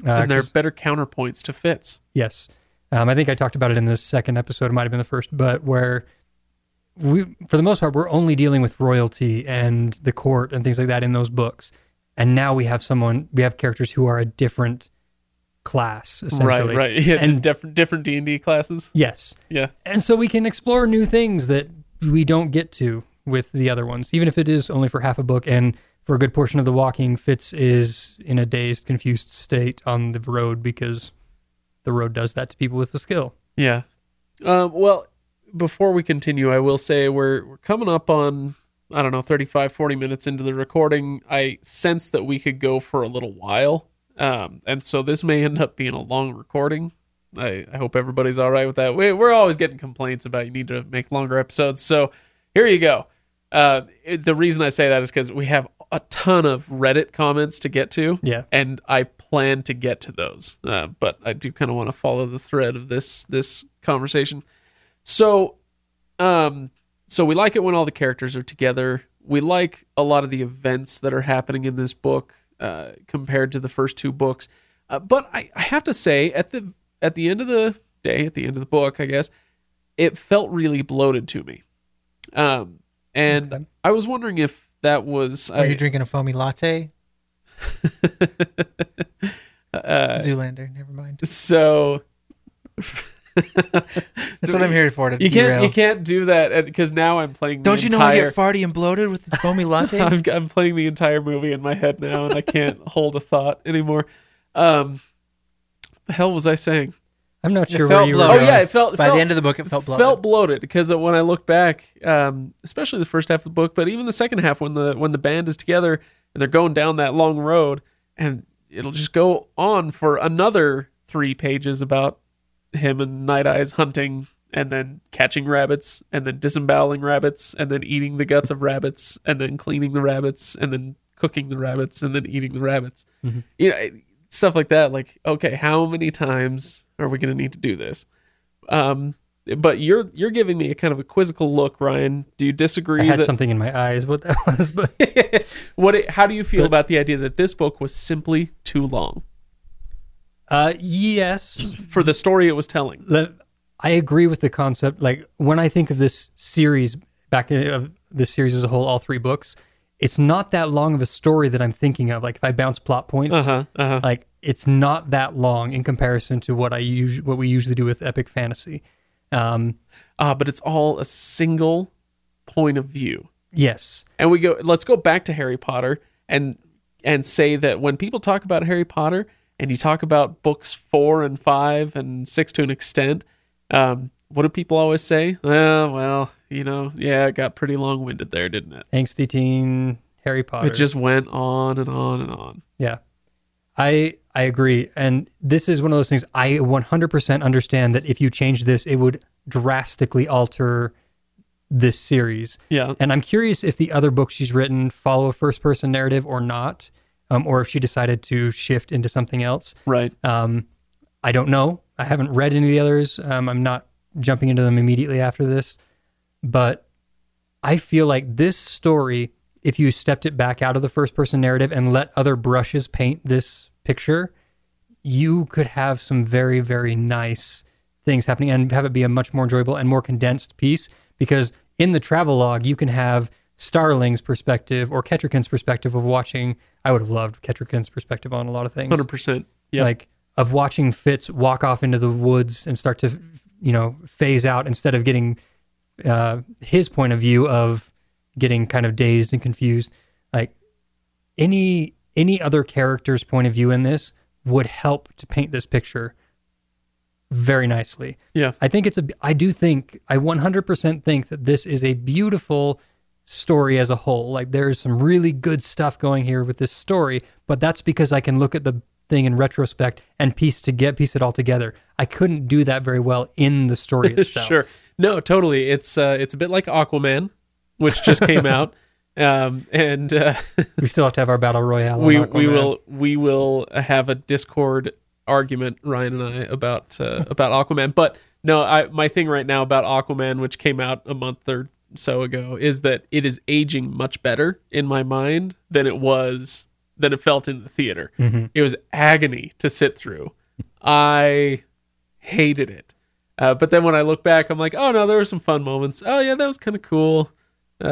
And they're better counterpoints to Fitz. Yes. I think I talked about it in the second episode, it might have been the first, but where we, for the most part, we're only dealing with royalty and the court and things like that in those books. And now we have characters who are a different class, essentially. Right. Yeah, and different D&D classes. Yes. Yeah. And so we can explore new things that we don't get to with the other ones, even if it is only for half a book. And for a good portion of the walking, Fitz is in a dazed, confused state on the road because the road does that to people with the skill. Yeah. Well, before we continue, I will say we're coming up on, I don't know, 35, 40 minutes into the recording. I sense that we could go for a little while. And so this may end up being a long recording. I hope everybody's all right with that. We're always getting complaints about you need to make longer episodes. So here you go. The reason I say that is because we have a ton of Reddit comments to get to. Yeah. And I plan to get to those. But I do kind of want to follow the thread of this conversation. So, So we like it when all the characters are together. We like a lot of the events that are happening in this book compared to the first two books. But I have to say, at the end of the day, at the end of the book, I guess, it felt really bloated to me. And okay. I was wondering if that was... Were you drinking a foamy latte? Zoolander, never mind. So... That's what I'm here for. You can't do that because now I'm playing. Don't you know I get farty and bloated with the foamy latte? I'm playing the entire movie in my head now, and I can't hold a thought anymore. What the hell was I saying? I'm not sure where you were. Oh yeah, it felt by the end of the book. It felt bloated. Felt bloated because when I look back, especially the first half of the book, but even the second half when the band is together and they're going down that long road, and it'll just go on for another 3 pages about him and Nighteyes hunting and then catching rabbits and then disemboweling rabbits and then eating the guts of rabbits and then cleaning the rabbits and then cooking the rabbits and then eating the rabbits. Mm-hmm. You know, stuff like that. Like, okay, how many times are we going to need to do this? But you're giving me a kind of a quizzical look, Ryan. Do you disagree? I had something in my eyes what that was. But how do you feel about the idea that this book was simply too long? Yes. For the story it was telling. I agree with the concept. Like, when I think of this series, this series as a whole, all 3 books, it's not that long of a story that I'm thinking of. Like, if I bounce plot points, like, it's not that long in comparison to what we usually do with epic fantasy. But it's all a single point of view. Yes. And let's go back to Harry Potter and say that when people talk about Harry Potter... And you talk about books 4 and 5 and 6 to an extent. What do people always say? It got pretty long-winded there, didn't it? Angsty teen Harry Potter. It just went on and on and on. Yeah, I agree. And this is one of those things I 100% understand that if you change this, it would drastically alter this series. Yeah. And I'm curious if the other books she's written follow a first-person narrative or not, or if she decided to shift into something else. Right. I don't know. I haven't read any of the others. I'm not jumping into them immediately after this. But I feel like this story, if you stepped it back out of the first-person narrative and let other brushes paint this picture, you could have some very, very nice things happening and have it be a much more enjoyable and more condensed piece, because in the travelogue, you can have Starling's perspective or Kettricken's perspective of watching. I would have loved Kettricken's perspective on a lot of things. 100%. Yeah. Like, of watching Fitz walk off into the woods and start to, you know, phase out instead of getting his point of view of getting kind of dazed and confused. Like, any other character's point of view in this would help to paint this picture very nicely. Yeah. I 100% think that this is a beautiful story as a whole. Like, there's some really good stuff going here with this story, but that's because I can look at the thing in retrospect and piece it all together. I couldn't do that very well in the story itself. Sure. No, totally. It's a bit like Aquaman, which just came out. We still have to have our battle royale. We will have a Discord argument, Ryan and I, about Aquaman. But no, my thing right now about Aquaman, which came out a month or so ago, is that it is aging much better in my mind than it felt in the theater. Mm-hmm. It was agony to sit through. I hated it. But then when I look back, I'm like, oh no, there were some fun moments. Oh yeah, that was kind of cool. You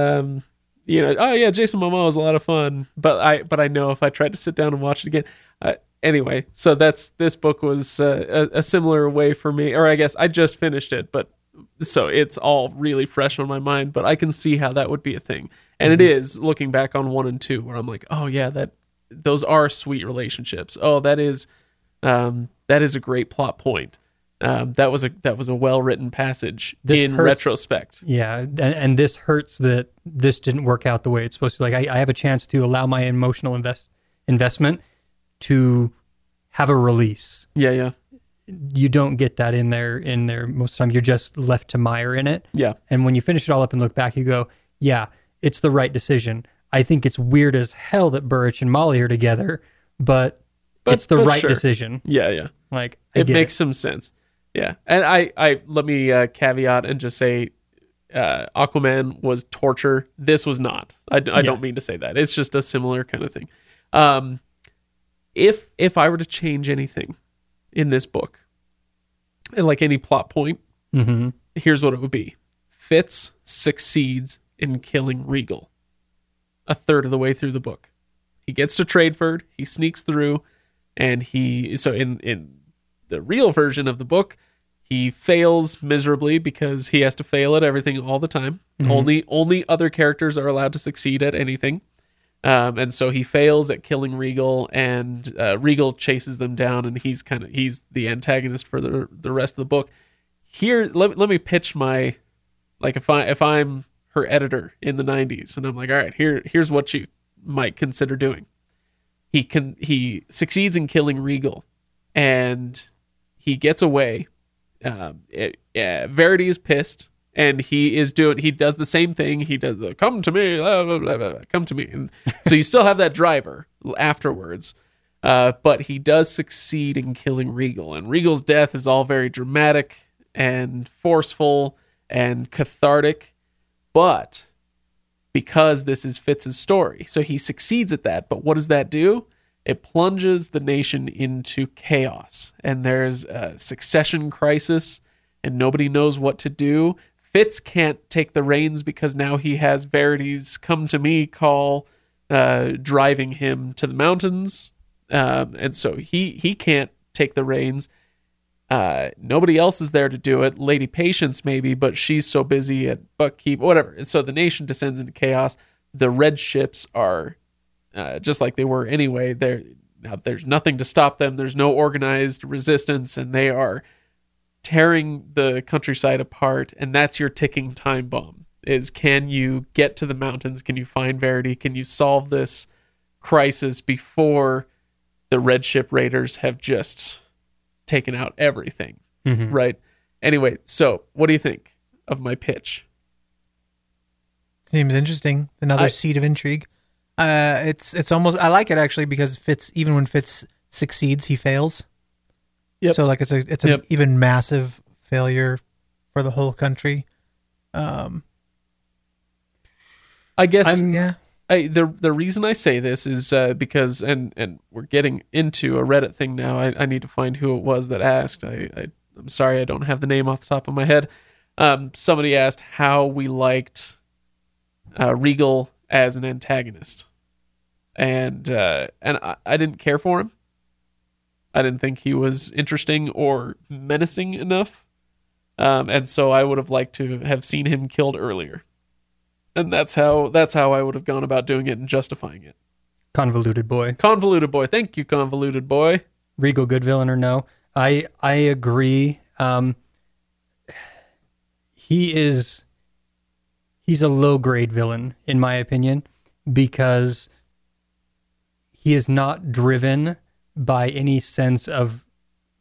know, oh yeah, Jason Momoa was a lot of fun. But I know if I tried to sit down and watch it again. Anyway, so this book was a similar way for me, or I guess I just finished it, but so it's all really fresh on my mind. But I can see how that would be a thing, and mm-hmm. It is, looking back on 1 and 2, where I'm like, oh yeah, those are sweet relationships. Oh, that is a great plot point. That was a well-written passage retrospect. Yeah, and this hurts that this didn't work out the way it's supposed to. Like, I have a chance to allow my emotional investment to have a release. Yeah. You don't get that in there most of the time. You're just left to mire in it. Yeah. And when you finish it all up and look back, you go, yeah, it's the right decision. I think it's weird as hell that Burrich and Molly are together, but it's the right decision. Yeah. Like, it makes some sense. Yeah, and I let me caveat and just say, Aquaman was torture. This was not. I don't mean to say that. It's just a similar kind of thing. If I were to change anything in this book, and like any plot point, mm-hmm. Here's what it would be: Fitz succeeds in killing Regal 1/3 of the way through the book. He gets to Tradeford. He sneaks through, and in the real version of the book, he fails miserably because he has to fail at everything all the time. Mm-hmm. Only other characters are allowed to succeed at anything. And so he fails at killing Regal, and Regal chases them down, and he's the antagonist for the rest of the book. Here, let me pitch my, like, if I'm her editor in the 90s, and I'm like, all right, here's what you might consider doing. He succeeds in killing Regal, and he gets away. Verity is pissed, and he does the same thing. He does the "come to me, blah, blah, blah, blah, come to me," and so you still have that driver afterwards, but he does succeed in killing Regal, and Regal's death is all very dramatic and forceful and cathartic, but because this is Fitz's story, so he succeeds at that, but what does that do? It plunges the nation into chaos, and there's a succession crisis, and nobody knows what to do. Fitz can't take the reins because now he has Verity's "come to me" call driving him to the mountains, and so he can't take the reins. Nobody else is there to do it. Lady Patience maybe, but she's so busy at Buckkeep, whatever. And so the nation descends into chaos. The red ships are... just like they were anyway. There's nothing to stop them. There's no organized resistance, and they are tearing the countryside apart. And that's your ticking time bomb: is can you get to the mountains? Can you find Verity? Can you solve this crisis before the Red Ship Raiders have just taken out everything? Mm-hmm. Right. Anyway, so what do you think of my pitch? Seems interesting. Another seed of intrigue. It's almost, I like it actually, because Fitz, even when Fitz succeeds, he fails. Yep. So like it's a yep. even massive failure for the whole country. I guess the reason I say this is because and we're getting into a Reddit thing now. I need to find who it was that asked. I'm sorry I don't have the name off the top of my head. Somebody asked how we liked Regal as an antagonist, and I didn't care for him. I didn't think he was interesting or menacing enough, and so I would have liked to have seen him killed earlier. And that's how I would have gone about doing it and justifying it. Convoluted boy. Thank you, convoluted boy. Regal, good villain or no? I agree. He's a low-grade villain, in my opinion, because he is not driven by any sense of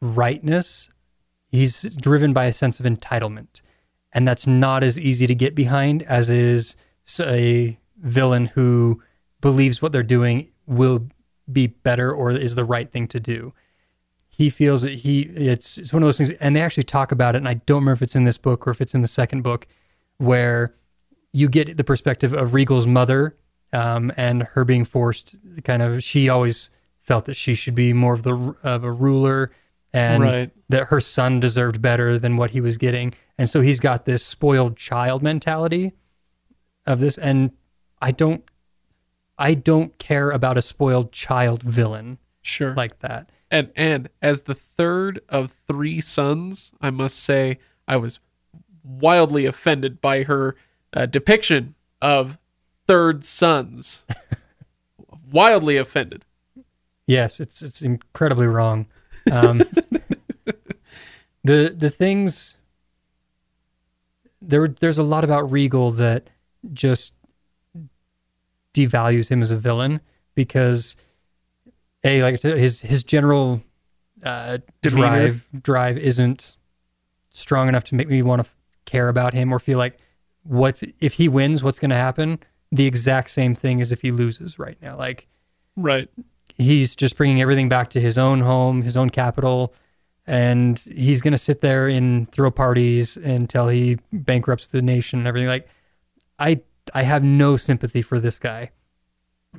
rightness. He's driven by a sense of entitlement. And that's not as easy to get behind as is a villain who believes what they're doing will be better or is the right thing to do. He feels that it's one of those things, and they actually talk about it, and I don't remember if it's in this book or if it's in the second book, where you get the perspective of Regal's mother, and her being forced, kind of, she always felt that she should be more of a ruler, and right. that her son deserved better than what he was getting. And so he's got this spoiled child mentality of this. And I don't care about a spoiled child villain. Sure. Like that. And as the third of three sons, I must say I was wildly offended by her depiction of third sons. Wildly offended. Yes, it's incredibly wrong. The things there's a lot about Regal that just devalues him as a villain, because his general drive isn't strong enough to make me want to care about him or feel like if he wins, what's going to happen? The exact same thing as if he loses right now. Like, right. He's just bringing everything back to his own home, his own capital, and he's going to sit there and throw parties until he bankrupts the nation and everything. Like, I have no sympathy for this guy.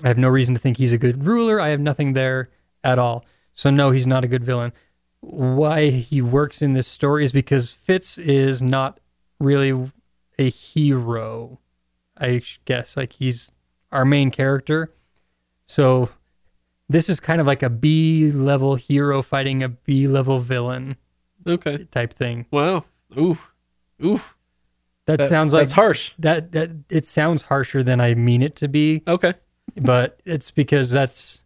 I have no reason to think he's a good ruler. I have nothing there at all. So no, he's not a good villain. Why he works in this story is because Fitz is not really a hero, I guess. Like, he's our main character. So this is kind of like a B-level hero fighting a B-level villain. Okay. Type thing. Wow. Ooh. That sounds like... That's harsh. That it sounds harsher than I mean it to be. Okay. But it's because this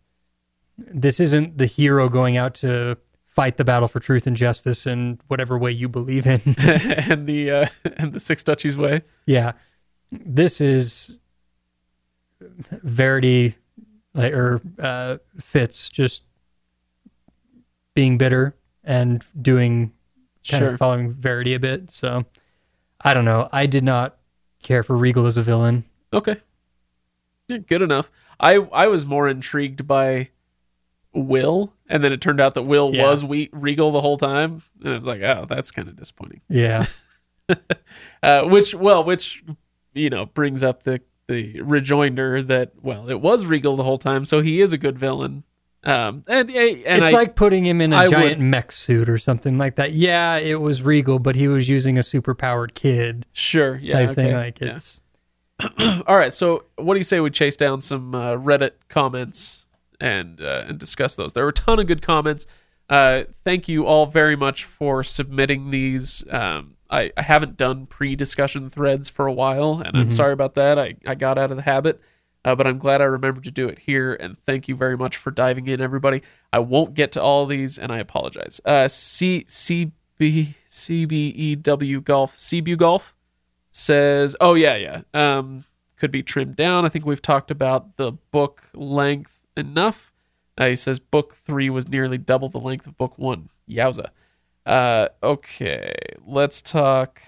isn't the hero going out to fight the battle for truth and justice in whatever way you believe in. and the Six Duchies way. Yeah. This is Verity... Fitz just being bitter and doing kind of following Verity a bit. So I don't know. I did not care for Regal as a villain. Okay. Yeah, good enough. I was more intrigued by Will, and then it turned out that Will was Regal the whole time. And I was like, oh, that's kind of disappointing. Yeah. which brings up the rejoinder that, well, it was Regal the whole time, so he is a good villain. And it's like putting him in a giant mech suit or something like that. Yeah, it was Regal, but he was using a superpowered kid. Sure, yeah, type thing. Like it's. Yeah. All right, so what do you say we chase down some Reddit comments and discuss those? There were a ton of good comments. Thank you all very much for submitting these. I haven't done pre-discussion threads for a while, and I'm sorry about that. I got out of the habit, but I'm glad I remembered to do it here, and thank you very much for diving in, everybody. I won't get to all these, and I apologize. CBEW Golf says, oh, yeah, could be trimmed down. I think we've talked about the book length enough. He says book 3 was nearly double the length of book 1. Yowza. Okay, let's talk.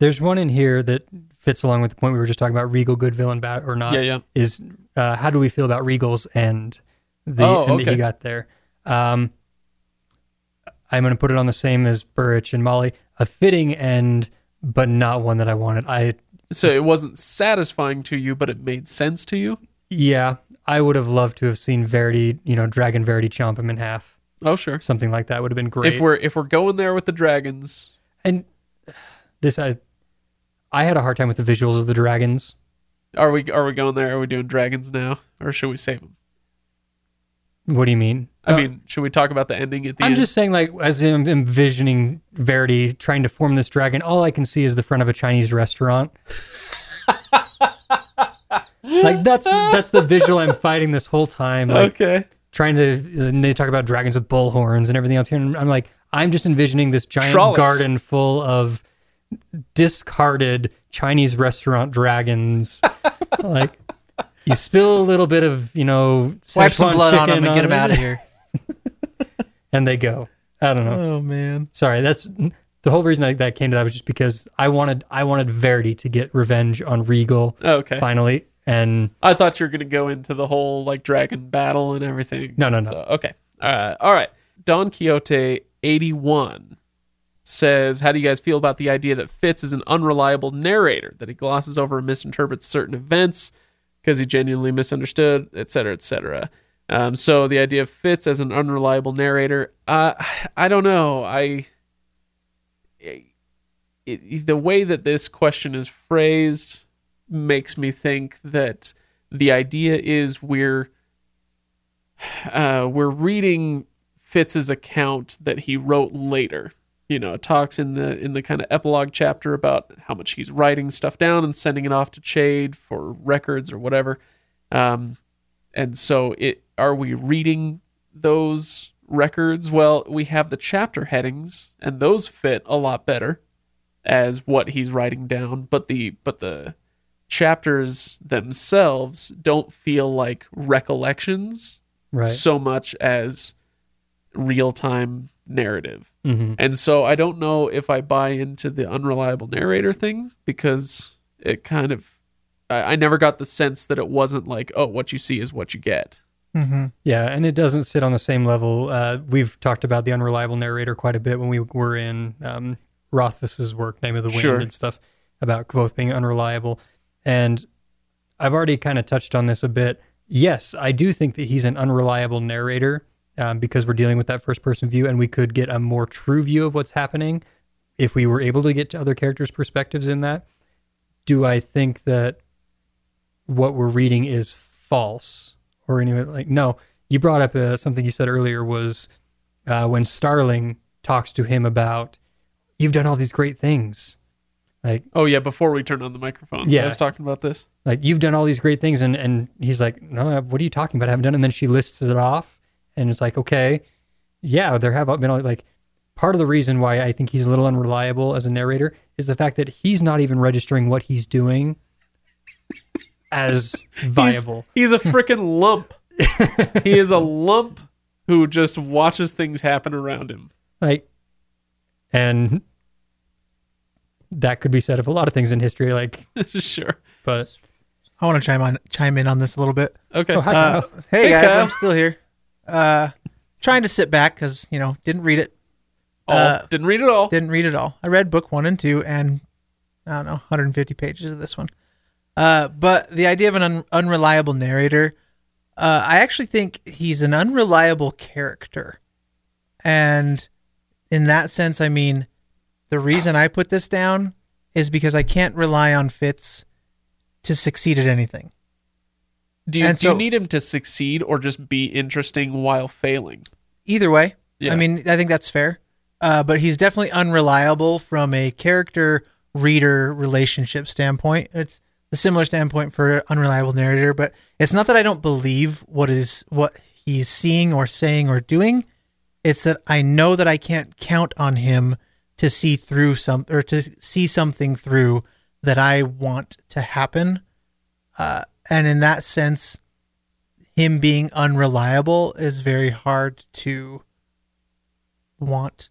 There's one in here that fits along with the point we were just talking about, Regal, good, villain, bad, or not. Yeah, yeah. Is how do we feel about Regals and the that he got there? I'm going to put it on the same as Burrich and Molly. A fitting end, but not one that I wanted. So it wasn't satisfying to you, but it made sense to you? Yeah. I would have loved to have seen Verity, Dragon Verity chomp him in half. Oh, sure. Something like that would have been great. If we're going there with the dragons. And this, I had a hard time with the visuals of the dragons. Are we going there? Are we doing dragons now? Or should we save them? What do you mean? I mean, should we talk about the ending at the end? I'm just saying, as I'm envisioning Verity trying to form this dragon, all I can see is the front of a Chinese restaurant. That's the visual I'm fighting this whole time. Okay. Trying to, and they talk about dragons with bull horns and everything else here, and I'm just envisioning this giant garden full of discarded Chinese restaurant dragons. You spill a little bit of, wipe some blood on them and get them out of here. And they go. I don't know. Oh, man. Sorry, that's the whole reason that came to that was just because I wanted Verity to get revenge on Regal finally. And I thought you were going to go into the whole, dragon battle and everything. No. So, okay. All right. Don Quixote 81 says, how do you guys feel about the idea that Fitz is an unreliable narrator, that he glosses over and misinterprets certain events because he genuinely misunderstood, et cetera, et cetera. So the idea of Fitz as an unreliable narrator, I don't know. The way that this question is phrased makes me think that the idea is we're reading Fitz's account that he wrote later. It talks in the kind of epilogue chapter about how much he's writing stuff down and sending it off to Chade for records or whatever. And so are we reading those records? Well, we have the chapter headings, and those fit a lot better as what he's writing down. But the chapters themselves don't feel like recollections so much as real-time narrative. Mm-hmm. And so I don't know if I buy into the unreliable narrator thing, because it kind of, I never got the sense that it wasn't what you see is what you get. Mm-hmm. Yeah, and it doesn't sit on the same level. We've talked about the unreliable narrator quite a bit when we were in Rothfuss's work, Name of the Wind, and stuff, about both being unreliable. And I've already kind of touched on this a bit. Yes, I do think that he's an unreliable narrator, because we're dealing with that first-person view, and we could get a more true view of what's happening if we were able to get to other characters' perspectives in that. Do I think that what we're reading is false? Or anyway, no. You brought up something you said earlier was when Starling talks to him about, you've done all these great things. Oh, yeah, before we turned on the microphone. Yeah. I was talking about this. You've done all these great things, and he's like, no, what are you talking about? I haven't done it. And then she lists it off. And it's okay, yeah, there have been, part of the reason why I think he's a little unreliable as a narrator is the fact that he's not even registering what he's doing as viable. He's a freaking lump. He is a lump who just watches things happen around him. And that could be said of a lot of things in history. Sure. But I want to chime in on this a little bit. Okay. Oh, hi, hey, guys, Kyle. I'm still here. Trying to sit back because didn't read it. Didn't read it all. I read book 1 and 2, and I don't know, 150 pages of this one. But the idea of an unreliable narrator, I actually think he's an unreliable character, and in that sense, I mean, the reason I put this down is because I can't rely on Fitz to succeed at anything. Do you need him to succeed or just be interesting while failing? Either way. Yeah. I mean, I think that's fair. But he's definitely unreliable from a character-reader relationship standpoint. It's a similar standpoint for unreliable narrator, but it's not that I don't believe what he's seeing or saying or doing. It's that I know that I can't count on him to see through something through that I want to happen. And in that sense, him being unreliable is very hard to want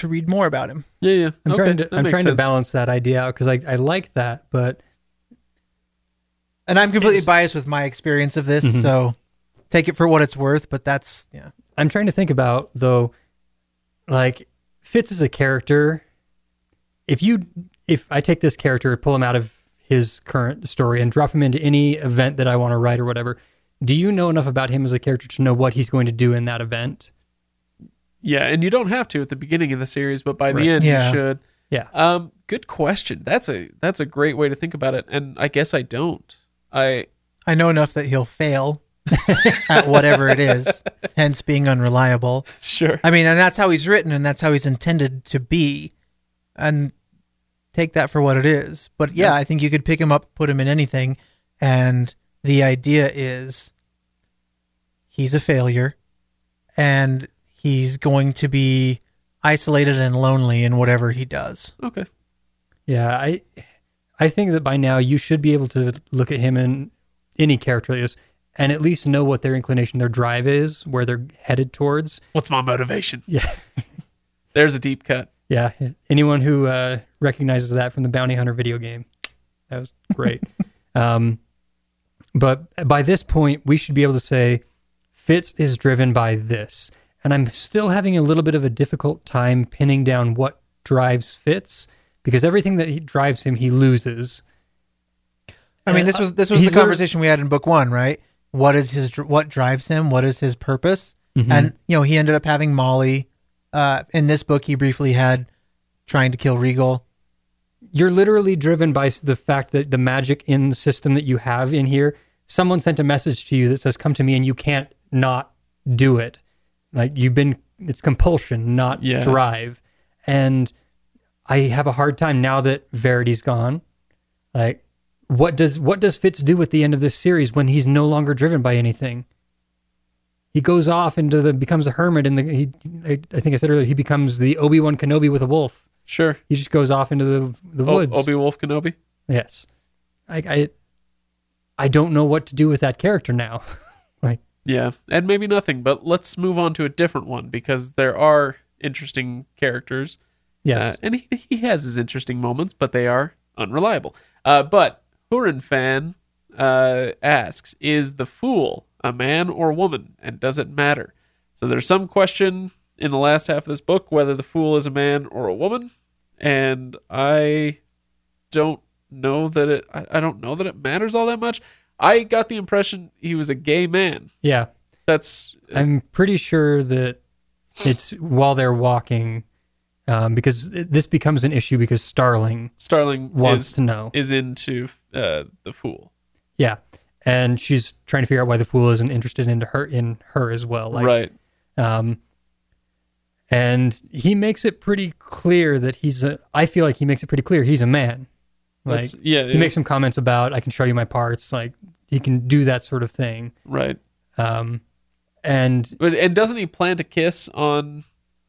to read more about him. Yeah. I'm trying to balance that idea out because I like that, but. And I'm completely biased with my experience of this, mm-hmm. so take it for what it's worth, but that's, yeah. I'm trying to think about, though, like, Fitz is a character. If I take this character, pull him out of his current story and drop him into any event that I want to write or whatever, do you know enough about him as a character to know what he's going to do in that event? Yeah, and you don't have to at the beginning of the series, but by the end, you should. Yeah. Good question. That's a great way to think about it, and I guess I don't. I know enough that he'll fail at whatever it is, hence being unreliable. Sure. I mean, and that's how he's written, and that's how he's intended to be, and take that for what it is. But yeah, I think you could pick him up, put him in anything, and the idea is he's a failure, and he's going to be isolated and lonely in whatever he does. Okay. Yeah, I think that by now you should be able to look at him in any character is and at least know what their inclination, their drive is, where they're headed towards. What's my motivation? Yeah. There's a deep cut. Yeah. Anyone who recognizes that from the Bounty Hunter video game, that was great. But by this point, we should be able to say, Fitz is driven by this. And I'm still having a little bit of a difficult time pinning down what drives Fitz, because everything that drives him, he loses. I mean, this was the conversation we had in book one, right? What drives him? What is his purpose? Mm-hmm. And, you know, he ended up having Molly. In this book, he briefly had trying to kill Regal. You're literally driven by the fact that the magic in the system that you have in here, someone sent a message to you that says, come to me, and you can't not do it. Like, it's compulsion, not drive. And I have a hard time now that Verity's gone. Like, what does Fitz do at the end of this series when he's no longer driven by anything? He goes off becomes a hermit, and I think I said earlier, he becomes the Obi-Wan Kenobi with a wolf. Sure. He just goes off into the woods. Obi-Wolf Kenobi? Yes. I don't know what to do with that character now. Like, yeah, and maybe nothing, but let's move on to a different one, because there are interesting characters. Yes. And he has his interesting moments, but they are unreliable. But Hurinfan asks, is the fool a man or woman, and does it matter? So there's some question in the last half of this book whether the fool is a man or a woman, and I don't know that it matters all that much. I got the impression he was a gay man. Yeah. I'm pretty sure that it's while they're walking, because this becomes an issue because Starling wants to know. Is into the fool. Yeah. And she's trying to figure out why the fool isn't interested in her as well. Like, right. And he makes it pretty clear that he's a man. Like, he makes some comments about, I can show you my parts, like, he can do that sort of thing. Right. And doesn't he plan to kiss on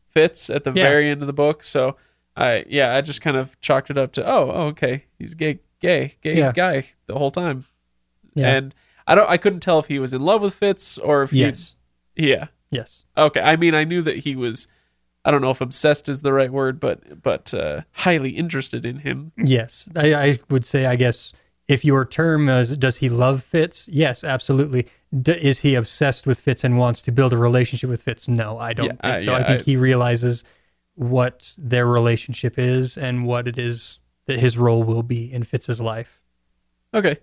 Fitz at the very end of the book? So, I just kind of chalked it up to, okay, he's gay guy the whole time. Yeah. And I couldn't tell if he was in love with Fitz or if Yes. Okay, I mean, I knew that he was, I don't know if obsessed is the right word, but highly interested in him. Yes. I would say, I guess, if your term is, does he love Fitz? Yes, absolutely. Is he obsessed with Fitz and wants to build a relationship with Fitz? No, I don't think so. I think he realizes what their relationship is and what it is that his role will be in Fitz's life. Okay.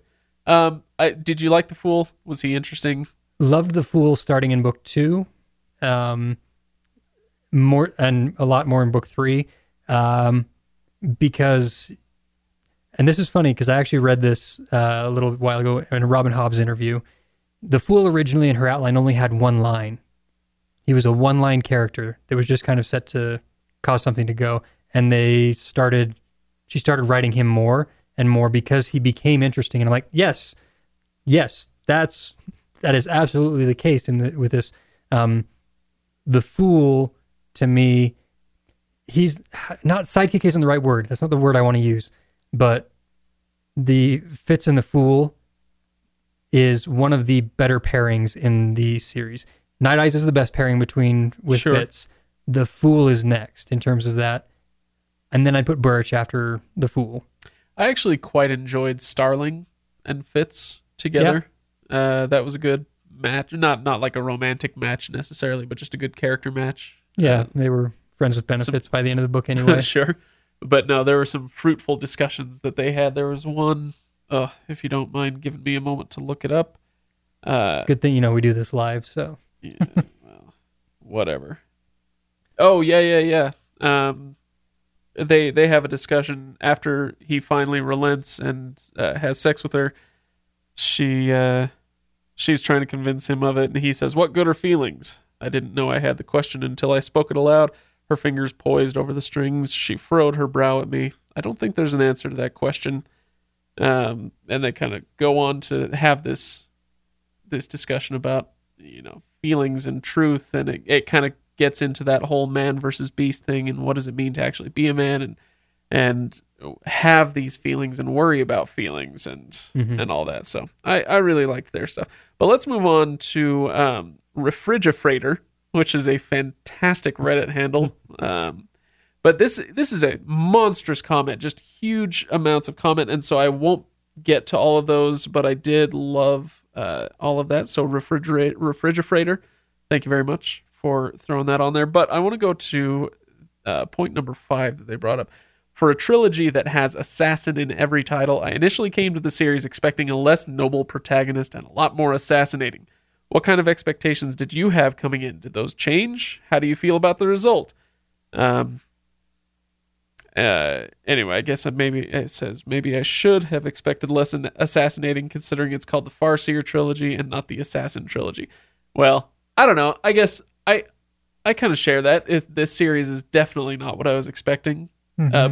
Did you like the fool? Was he interesting? Loved the fool starting in book 2. More and a lot more in book 3, because, and this is funny because I actually read this a little while ago in a Robin Hobb's interview. The fool originally in her outline only had one line. He was a one-line character that was just kind of set to cause something to go, and she started writing him more and more because he became interesting. And I'm like, yes, that is absolutely the case with this. The fool, to me, he's not, sidekick isn't the right word. That's not the word I want to use. But the Fitz and the fool is one of the better pairings in the series. Nighteyes is the best pairing with Fitz. The Fool is next in terms of that. And then I'd put Burrich after The Fool. I actually quite enjoyed Starling and Fitz together. Yeah. That was a good match. Not like a romantic match necessarily, but just a good character match. Yeah, they were friends with benefits by the end of the book anyway. Sure. But no, there were some fruitful discussions that they had. There was one, if you don't mind giving me a moment to look it up. It's a good thing, we do this live, so. Yeah, well, whatever. Oh, yeah. They have a discussion after he finally relents and has sex with her. She's trying to convince him of it, and he says, "What good are feelings? I didn't know I had the question until I spoke it aloud. Her fingers poised over the strings. She furrowed her brow at me. I don't think there's an answer to that question." And they kind of go on to have this discussion about, feelings and truth, and it kind of gets into that whole man versus beast thing, and what does it mean to actually be a man and have these feelings and worry about feelings and all that. So I really liked their stuff. But let's move on to Refrigerator, which is a fantastic Reddit handle. But this is a monstrous comment, just huge amounts of comment, and so I won't get to all of those, but I did love all of that. So Refrigerator, thank you very much for throwing that on there. But I want to go to point number 5 that they brought up. For a trilogy that has assassin in every title, I initially came to the series expecting a less noble protagonist and a lot more assassinating. What kind of expectations did you have coming in? Did those change? How do you feel about the result? Anyway, I guess maybe I should have expected less assassinating, considering it's called the Farseer trilogy and not the Assassin trilogy. Well, I don't know. I guess I kind of share that. This series is definitely not what I was expecting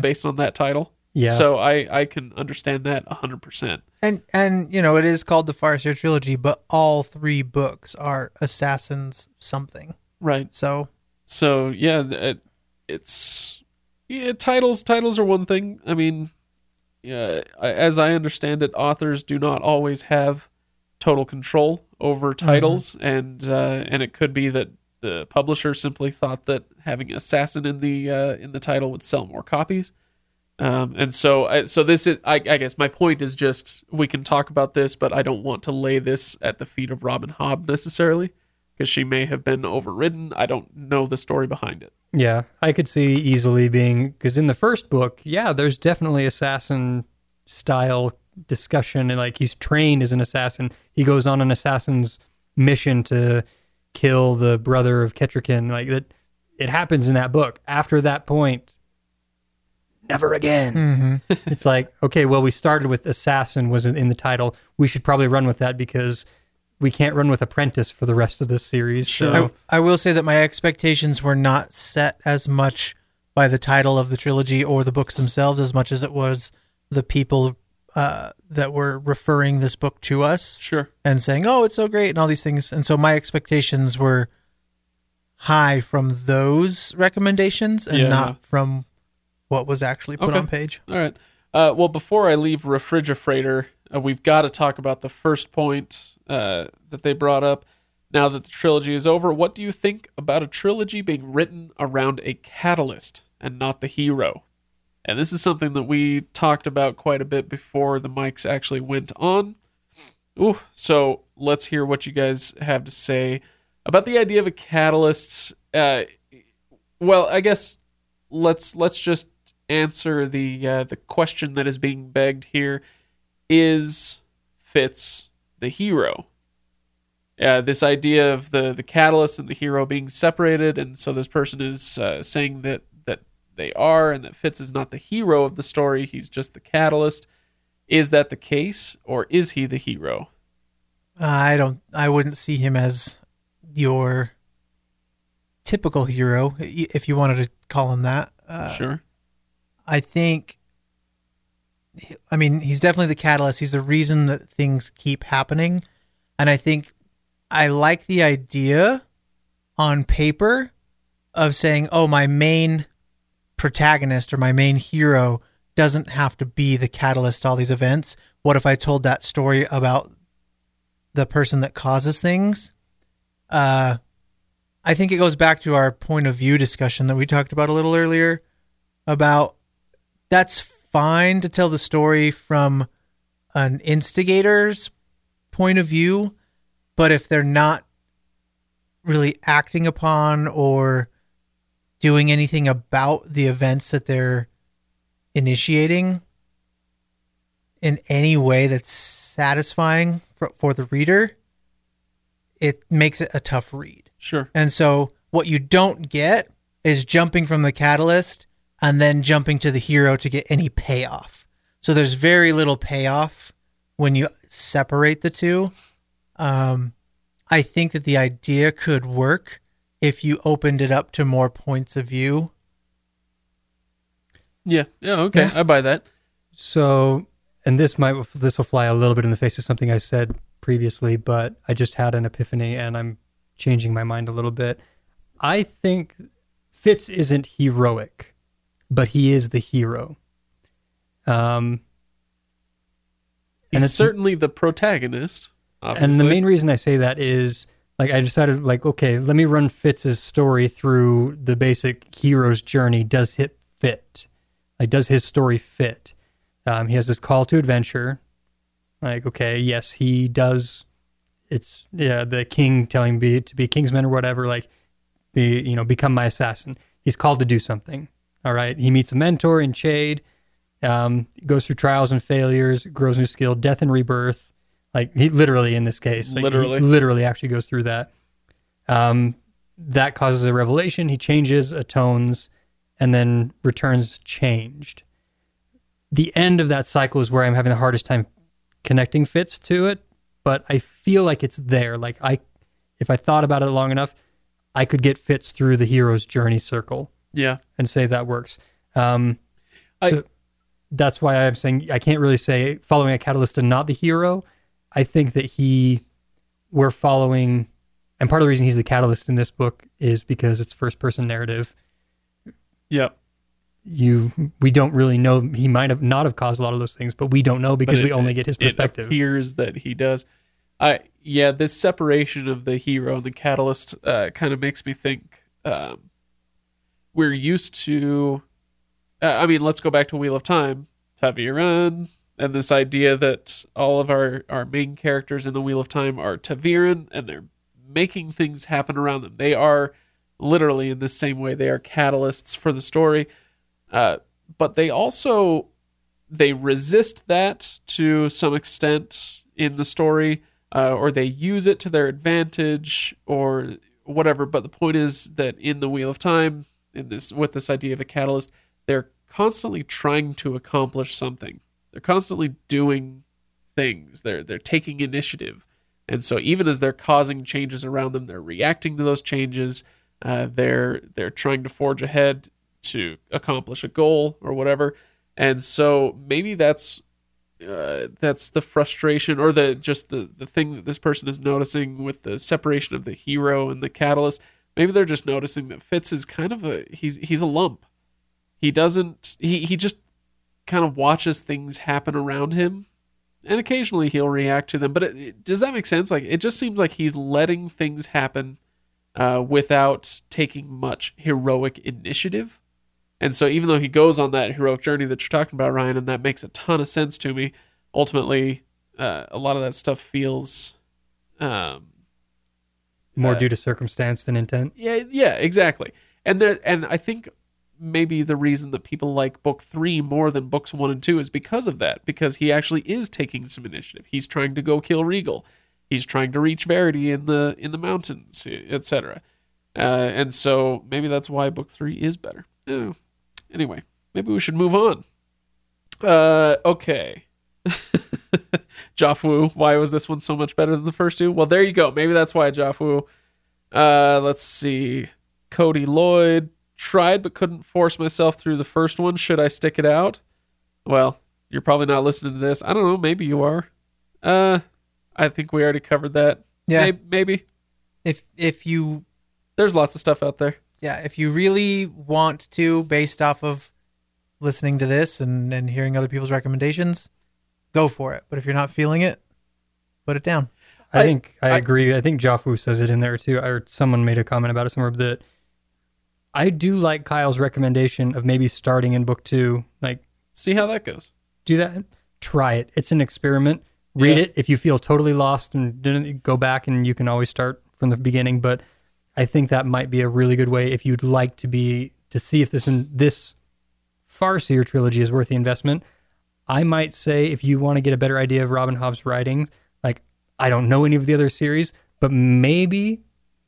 based on that title. Yeah. So I can understand that 100%. And it is called the Farseer trilogy, but all 3 books are assassins something. Right. So yeah, it's titles are one thing. I mean, yeah, as I understand it, authors do not always have total control over titles, and it could be that the publisher simply thought that having assassin in the title would sell more copies. So this is, I guess my point is just, we can talk about this, but I don't want to lay this at the feet of Robin Hobb necessarily, because she may have been overridden. I don't know the story behind it. Yeah, I could see easily being, because in the first book, yeah, there's definitely assassin style discussion, and like he's trained as an assassin. He goes on an assassin's mission to kill the brother of Kettricken. Like that, it happens in that book. After that point, never again. Mm-hmm. It's like, okay, well, we started with assassin was in the title. We should probably run with that, because we can't run with apprentice for the rest of this series. Sure. So I will say that my expectations were not set as much by the title of the trilogy or the books themselves as much as it was the people that were referring this book to us. Sure. And saying, oh, it's so great and all these things. And so my expectations were high from those recommendations and not from what was actually put on page. All right. Well, before I leave Refrigerator, we've got to talk about the first point that they brought up. Now that the trilogy is over, what do you think about a trilogy being written around a catalyst and not the hero? And this is something that we talked about quite a bit before the mics actually went on. Ooh, so let's hear what you guys have to say about the idea of a catalyst. Well, I guess let's just answer the question that is being begged here. Is Fitz the hero? This idea of the catalyst and the hero being separated, and so this person is saying that they are, and that Fitz is not the hero of the story, he's just the catalyst. Is that the case, or is he the hero? I wouldn't see him as your typical hero, if you wanted to call him that. Sure. I mean, he's definitely the catalyst. He's the reason that things keep happening. And I think I like the idea on paper of saying, oh, my main protagonist or my main hero doesn't have to be the catalyst to all these events. What if I told that story about the person that causes things? I think it goes back to our point of view discussion that we talked about a little earlier about that's fine to tell the story from an instigator's point of view, but if they're not really acting upon or doing anything about the events that they're initiating in any way that's satisfying for the reader, it makes it a tough read. Sure. And so what you don't get is jumping from the catalyst and then jumping to the hero to get any payoff. So there's very little payoff when you separate the two. I think that the idea could work if you opened it up to more points of view. Yeah. Yeah. Okay. Yeah. I buy that. So, and this will fly a little bit in the face of something I said previously, but I just had an epiphany and I'm changing my mind a little bit. I think Fitz isn't heroic, but he is the hero. And it's certainly the protagonist. Obviously. And the main reason I say that is, like, I decided, like, okay, let me run Fitz's story through the basic hero's journey. Does it fit? Like, does his story fit? He has this call to adventure. Like, okay, yes, he does. It's, yeah, the king telling me to be kingsman or whatever, like, be, you know, become my assassin. He's called to do something. All right. He meets a mentor in Chade, goes through trials and failures, grows new skill, death and rebirth. Like, he literally, in this case, like, literally actually goes through that. That causes a revelation. He changes, atones, and then returns changed. The end of that cycle is where I'm having the hardest time connecting Fitz to it, but I feel like it's there. Like, if I thought about it long enough, I could get Fitz through the hero's journey circle. Yeah. And say that works. So that's why I'm saying I can't really say following a catalyst and not the hero. I think that we're following, and part of the reason he's the catalyst in this book is because it's first person narrative. Yeah. We don't really know. He might have not have caused a lot of those things, but we don't know because we only get his perspective. It appears that he does. This separation of the hero, the catalyst, kind of makes me think, we're used to, let's go back to Wheel of Time, Taviran. And this idea that all of our main characters in the Wheel of Time are Taviran, and they're making things happen around them. They are literally, in the same way, they are catalysts for the story. But they also, they resist that to some extent in the story, or they use it to their advantage, or whatever. But the point is that in the Wheel of Time, with this idea of a catalyst, they're constantly trying to accomplish something. They're constantly doing things. They're taking initiative. And so even as they're causing changes around them, they're reacting to those changes. They're trying to forge ahead to accomplish a goal or whatever. And so maybe that's the frustration or the thing that this person is noticing with the separation of the hero and the catalyst. Maybe they're just noticing that Fitz is kind of he's a lump. He doesn't, he just kind of watches things happen around him, and occasionally he'll react to them. But does that make sense? Like, it just seems like he's letting things happen without taking much heroic initiative. And so even though he goes on that heroic journey that you're talking about, Ryan, and that makes a ton of sense to me, ultimately a lot of that stuff feels more due to circumstance than intent. Yeah, exactly. And I think maybe the reason that people like book 3 more than books 1 and 2 is because of that, because he actually is taking some initiative. He's trying to go kill Regal. He's trying to reach Verity in the mountains, etc. And so maybe that's why book 3 is better. Anyway, maybe we should move on. Okay. Jafu, why was this one so much better than the first two? Well, there you go. Maybe that's why, Jafu. Let's see. Cody Lloyd. Tried but couldn't force myself through the first one. Should I stick it out? Well, you're probably not listening to this. I don't know. Maybe you are. I think we already covered that. Yeah. Maybe. If you... There's lots of stuff out there. Yeah. If you really want to, based off of listening to this and hearing other people's recommendations, go for it. But if you're not feeling it, put it down. I think I agree. I think Jafu says it in there too. Or someone made a comment about it somewhere, that I do like Kyle's recommendation of maybe starting in book 2. Like, see how that goes. Do that. Try it. It's an experiment. Read it. If you feel totally lost and didn't go back, and you can always start from the beginning. But I think that might be a really good way if you'd like to see if this Farseer trilogy is worth the investment. I might say, if you want to get a better idea of Robin Hobb's writing, like, I don't know any of the other series, but maybe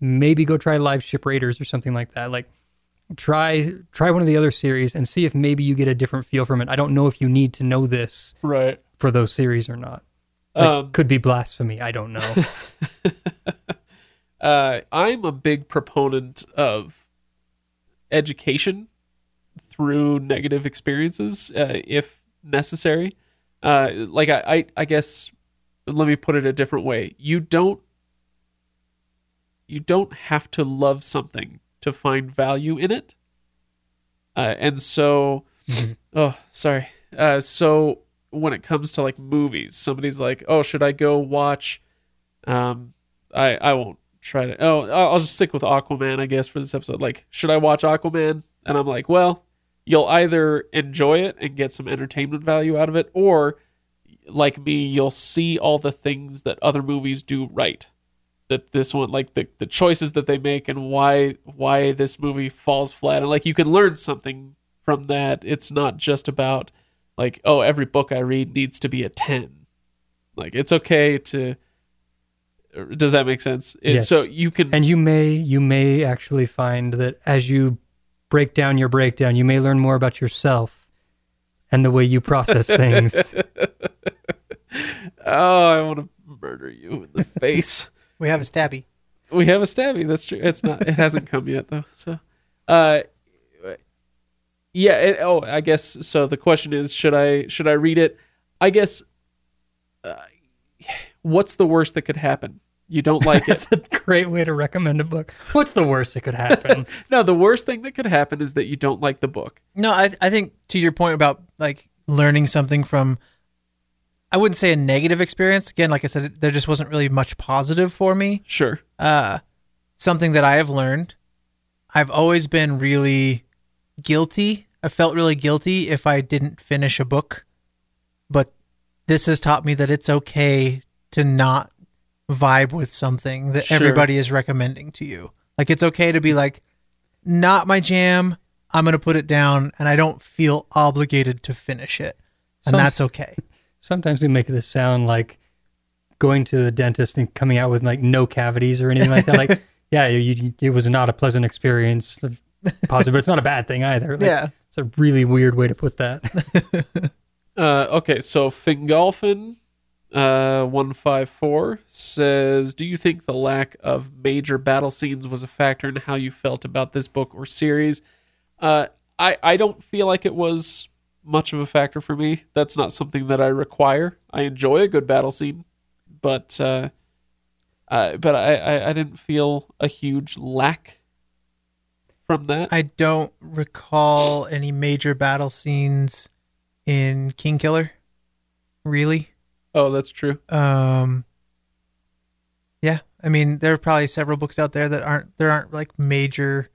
go try Liveship Raiders or something like that. Like, try one of the other series and see if maybe you get a different feel from it. I don't know if you need to know this right for those series or not. Like, could be blasphemy. I don't know. I'm a big proponent of education through negative experiences, if necessary. Like, I guess, let me put it a different way. You don't have to love something to find value in it. And so, so when it comes to, like, movies, somebody's like, oh, should I go watch, I won't try to, I'll just stick with Aquaman, I guess, for this episode. Like, should I watch Aquaman? And I'm like, well, you'll either enjoy it and get some entertainment value out of it, or, like me, you'll see all the things that other movies do right. That this one, like, the choices that they make and why this movie falls flat. And, like, you can learn something from that. It's not just about, like, oh, every book I read needs to be a 10. Like, it's okay to... Does that make sense? Yes. So you can... And you may actually find that as you break down your breakdown, you may learn more about yourself and the way you process things. Oh, I want to murder you in the face. We have a stabby. That's true. It's not. It hasn't come yet though. So, yeah. I guess. So the question is, should I read it? I guess. What's the worst that could happen? You don't like it. That's a great way to recommend a book. What's the worst that could happen? No, the worst thing that could happen is that you don't like the book. No, I think to your point about, like, learning something from, I wouldn't say a negative experience. Again, like I said, there just wasn't really much positive for me. Sure. Something that I have learned. I've always been really guilty. I felt really guilty if I didn't finish a book. But this has taught me that it's okay to not vibe with something that everybody is recommending to you. Like, it's okay to be like, not my jam, I'm going to put it down, and I don't feel obligated to finish it. And that's okay. Sometimes we make this sound like going to the dentist and coming out with, like, no cavities or anything like that. Like, yeah, it was not a pleasant experience, possibly, but it's not a bad thing either. Like, yeah. It's a really weird way to put that. Okay, so Fingolfin... 154 says, do you think the lack of major battle scenes was a factor in how you felt about this book or series? I don't feel like it was much of a factor for me. That's not something that I require. I enjoy a good battle scene, but I didn't feel a huge lack from that. I don't recall any major battle scenes in Kingkiller, really. Oh, that's true. Yeah, I mean, there are probably several books out there that aren't like major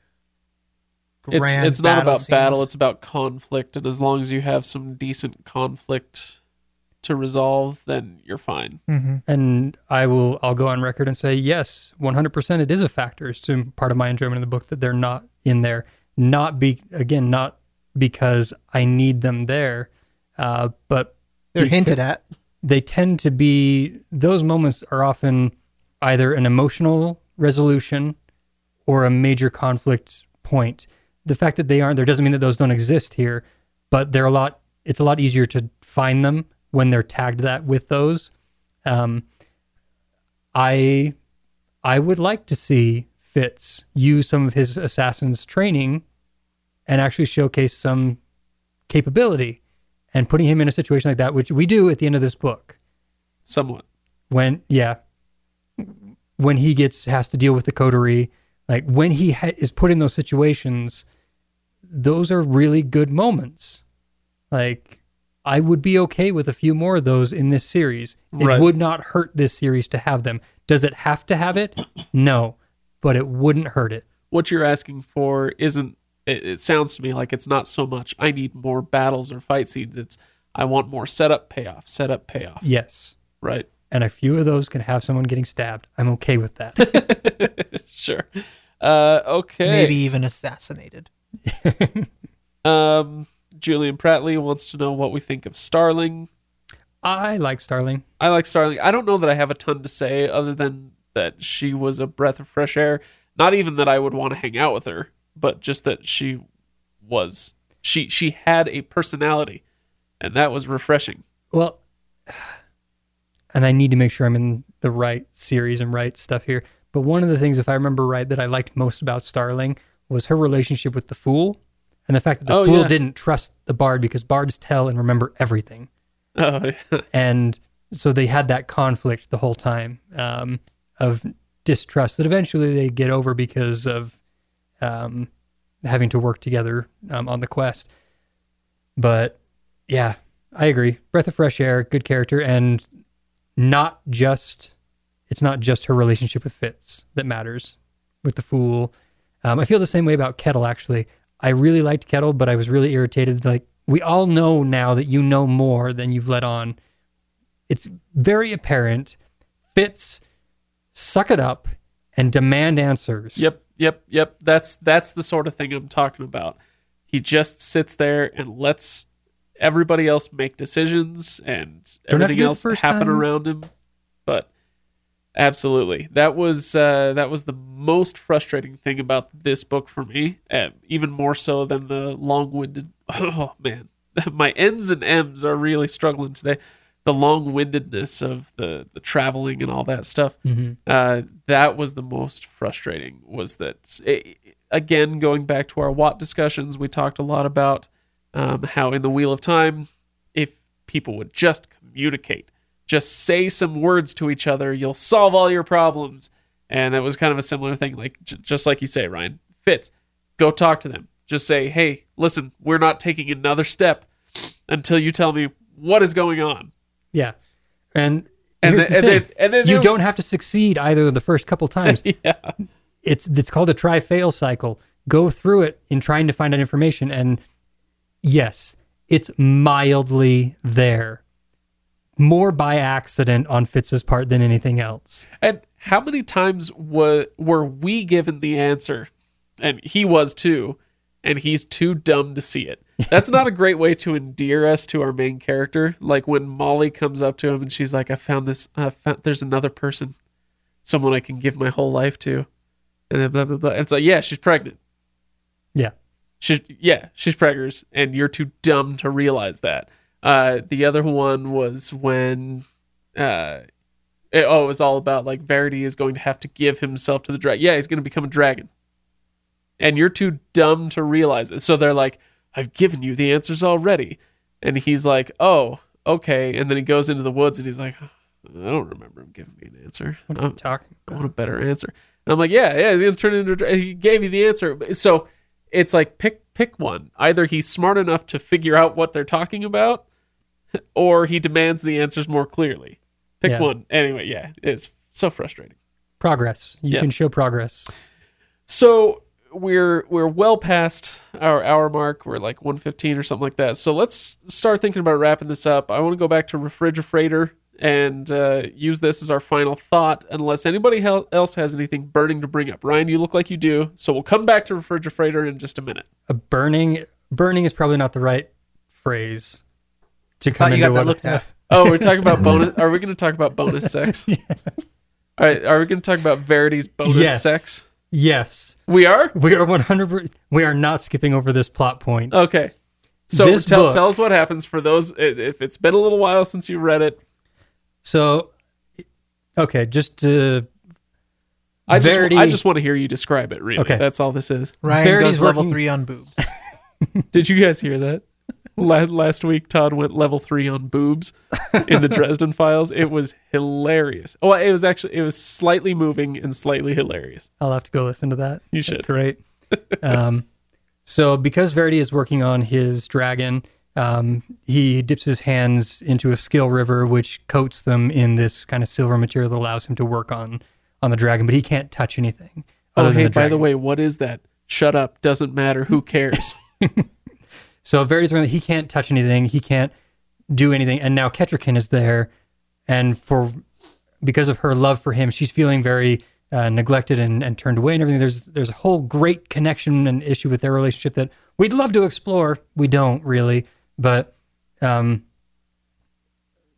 grand It's not about scenes. Battle, it's about conflict, and as long as you have some decent conflict to resolve, then you're fine. Mm-hmm. And I'll go on record and say, yes, 100% it is a factor. It's part of my enjoyment of the book that they're not in there. Not because I need them there, but... They're hinted at. They tend to be, those moments are often either an emotional resolution or a major conflict point. The fact that they aren't there doesn't mean that those don't exist here, but it's a lot easier to find them when they're tagged that with those. I would like to see Fitz use some of his assassin's training and actually showcase some capability. And putting him in a situation like that, which we do at the end of this book. Somewhat. When he has to deal with the coterie, like when he is put in those situations, those are really good moments. Like, I would be okay with a few more of those in this series. Right. It would not hurt this series to have them. Does it have to have it? No, but it wouldn't hurt it. What you're asking for isn't, it sounds to me like it's not so much, I need more battles or fight scenes. It's, I want more setup, payoff, setup, payoff. Yes. Right. And a few of those can have someone getting stabbed. I'm okay with that. Sure. Okay. Maybe even assassinated. Julian Prattley wants to know what we think of Starling. I like Starling. I don't know that I have a ton to say other than that she was a breath of fresh air. Not even that I would want to hang out with her, but just that she was. She had a personality, and that was refreshing. Well, and I need to make sure I'm in the right series and right stuff here, but one of the things, if I remember right, that I liked most about Starling was her relationship with the Fool, and the fact that the Fool didn't trust the Bard because Bards tell and remember everything. Oh, yeah. And so they had that conflict the whole time of distrust that eventually they get over because of having to work together on the quest. But yeah, I agree. Breath of fresh air, good character, and it's not just her relationship with Fitz that matters, with the Fool. I feel the same way about Kettle, actually. I really liked Kettle, but I was really irritated. Like, we all know now that you know more than you've let on. It's very apparent. Fitz, suck it up and demand answers. Yep. That's the sort of thing I'm talking about. He just sits there and lets everybody else make decisions and everything else happen around him. But absolutely, that was the most frustrating thing about this book for me, even more so than the long-winded. Oh man, my N's and M's are really struggling today. The long-windedness of the traveling and all that stuff. Mm-hmm. That was the most frustrating. Was that again? Going back to our Watt discussions, we talked a lot about how in the Wheel of Time, if people would just communicate. Just say some words to each other. You'll solve all your problems. And it was kind of a similar thing. Like, just like you say, Ryan, Fitz, go talk to them. Just say, hey, listen, we're not taking another step until you tell me what is going on. Yeah. And then you don't have to succeed either the first couple times. Yeah. It's called a try-fail cycle. Go through it in trying to find out information. And yes, it's mildly there. More by accident on Fitz's part than anything else. And how many times were we given the answer? And he was too, and he's too dumb to see it. That's not a great way to endear us to our main character. Like when Molly comes up to him and she's like, I found there's another person, someone I can give my whole life to. And then blah, blah, blah. And it's like, yeah, she's pregnant. Yeah. She's preggers, and you're too dumb to realize that. The other one was when, it was all about like Verity is going to have to give himself to the dragon. Yeah, he's going to become a dragon. And you're too dumb to realize it. So they're like, I've given you the answers already. And he's like, oh, okay. And then he goes into the woods and he's like, I don't remember him giving me an answer. What are you talking about? I want a better answer. And I'm like, yeah, he's going to turn it into a dragon. He gave you the answer. So it's like, pick one. Either he's smart enough to figure out what they're talking about, or he demands the answers more clearly. Pick one. Anyway, yeah, it's so frustrating. Progress. You can show progress. So we're well past our hour mark. We're like 1:15 or something like that. So let's start thinking about wrapping this up. I want to go back to Refrigerator and use this as our final thought, unless anybody else has anything burning to bring up. Ryan, you look like you do, so we'll come back to Refrigerator in just a minute. Burning is probably not the right phrase. We're talking about bonus. Are we going to talk about bonus sex? Yeah. All right. Are we going to talk about Verity's bonus sex? Yes. We are? We are 100%. We are not skipping over this plot point. Okay. So tell us what happens for those, if it's been a little while since you read it. So, okay, I just want to hear you describe it, really. Okay. That's all this is. Ryan Verity's goes level 3 on boobs. Did you guys hear that? Last week, Todd went level 3 on boobs in the Dresden Files. It was hilarious. Oh, it was slightly moving and slightly hilarious. I'll have to go listen to that. You should. That's great. So because Verity is working on his dragon, He dips his hands into a skill river, which coats them in this kind of silver material that allows him to work on the dragon, but he can't touch anything. Oh, hey, by the way, what is that? Shut up. Doesn't matter. Who cares? So Verity's running, he can't touch anything. He can't do anything. And now Kettricken is there. And because of her love for him, she's feeling very neglected and turned away and everything. There's a whole great connection and issue with their relationship that we'd love to explore. We don't really. But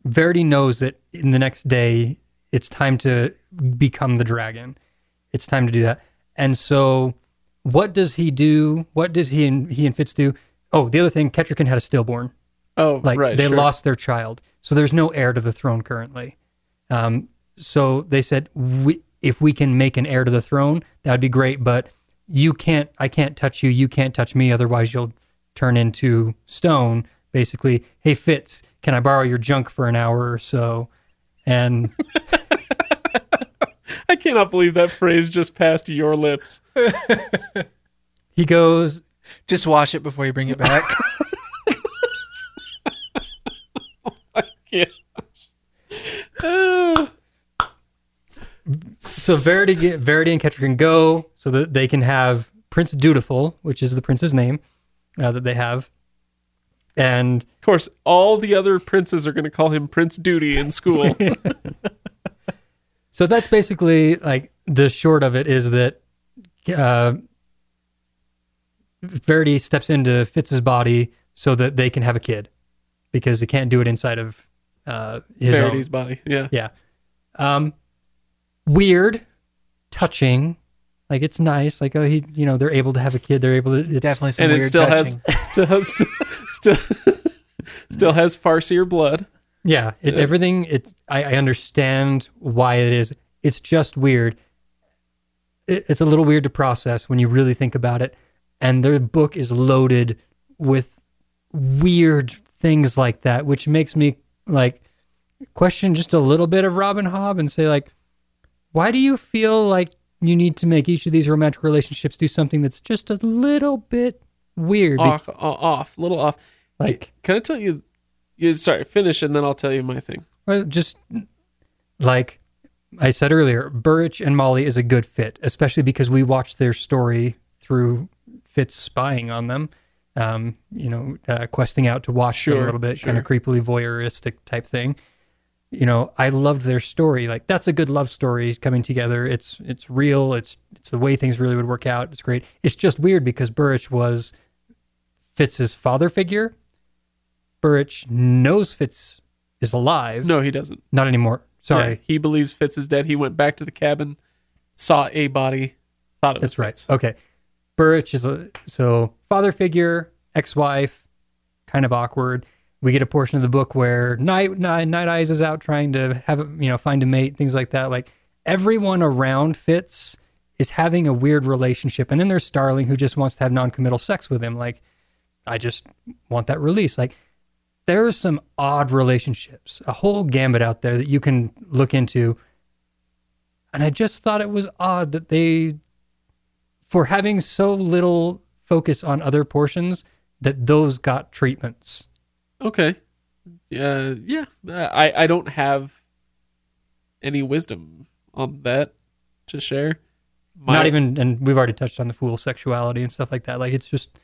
Verity knows that in the next day, it's time to become the dragon. It's time to do that. And so what does he do? What does he and Fitz do? Oh, the other thing, Kettricken had a stillborn. Oh, like, right. They lost their child. So there's no heir to the throne currently. So they said, if we can make an heir to the throne, that would be great, but I can't touch you. You can't touch me. Otherwise you'll turn into stone, basically. Hey, Fitz, can I borrow your junk for an hour or so? And I cannot believe that phrase just passed your lips. He goes, just wash it before you bring it back. Oh my gosh. So Verity and Kettricken go so that they can have Prince Dutiful, which is the prince's name that they have. And of course, all the other princes are going to call him Prince Duty in school. So that's basically like the short of it is that Verity steps into Fitz's body so that they can have a kid because they can't do it inside of Verity's body. Yeah. Yeah. Weird, touching. Like, it's nice. Like, oh, they're able to have a kid. They're able to. It's definitely some weird touching. Still has Farseer blood. Yeah. Everything. I understand why it is. It's just weird. It's a little weird to process when you really think about it. And their book is loaded with weird things like that, which makes me like question just a little bit of Robin Hobb and say like, why do you feel like you need to make each of these romantic relationships do something that's just a little bit weird? Off. Like, can I tell you? Sorry, finish, and then I'll tell you my thing. Well, just like I said earlier, Burrich and Molly is a good fit, especially because we watched their story through Fitz spying on them, questing out to watch them a little bit, kind of creepily voyeuristic type thing. You know, I loved their story. Like, that's a good love story coming together. It's real. It's the way things really would work out. It's great. It's just weird because Burrich was Fitz's father figure. Burrich knows Fitz is alive. No, he doesn't. Not anymore. Sorry. Yeah, he believes Fitz is dead. He went back to the cabin, saw a body, thought it was Fitz. That's right. Okay. Burrich is so father figure, ex-wife, kind of awkward. We get a portion of the book where Nighteyes is out trying to have find a mate, things like that. Like everyone around Fitz is having a weird relationship, and then there's Starling who just wants to have non-committal sex with him. Like, I just want that release. Like, there are some odd relationships, a whole gambit out there that you can look into. And I just thought it was odd that they, for having so little focus on other portions, that those got treatments. Okay. Yeah. I don't have any wisdom on that to share. And we've already touched on the fool sexuality and stuff like that. Like, it's just,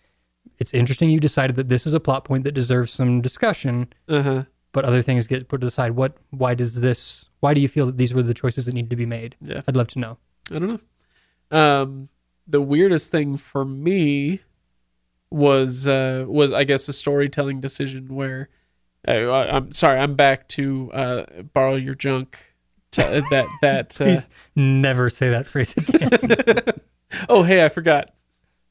it's interesting you decided that this is a plot point that deserves some discussion, but other things get put aside. Why do you feel that these were the choices that needed to be made? Yeah. I'd love to know. I don't know. The weirdest thing for me was I guess a storytelling decision where I'm back to borrow your junk. Please never say that phrase again. Oh, hey, I forgot.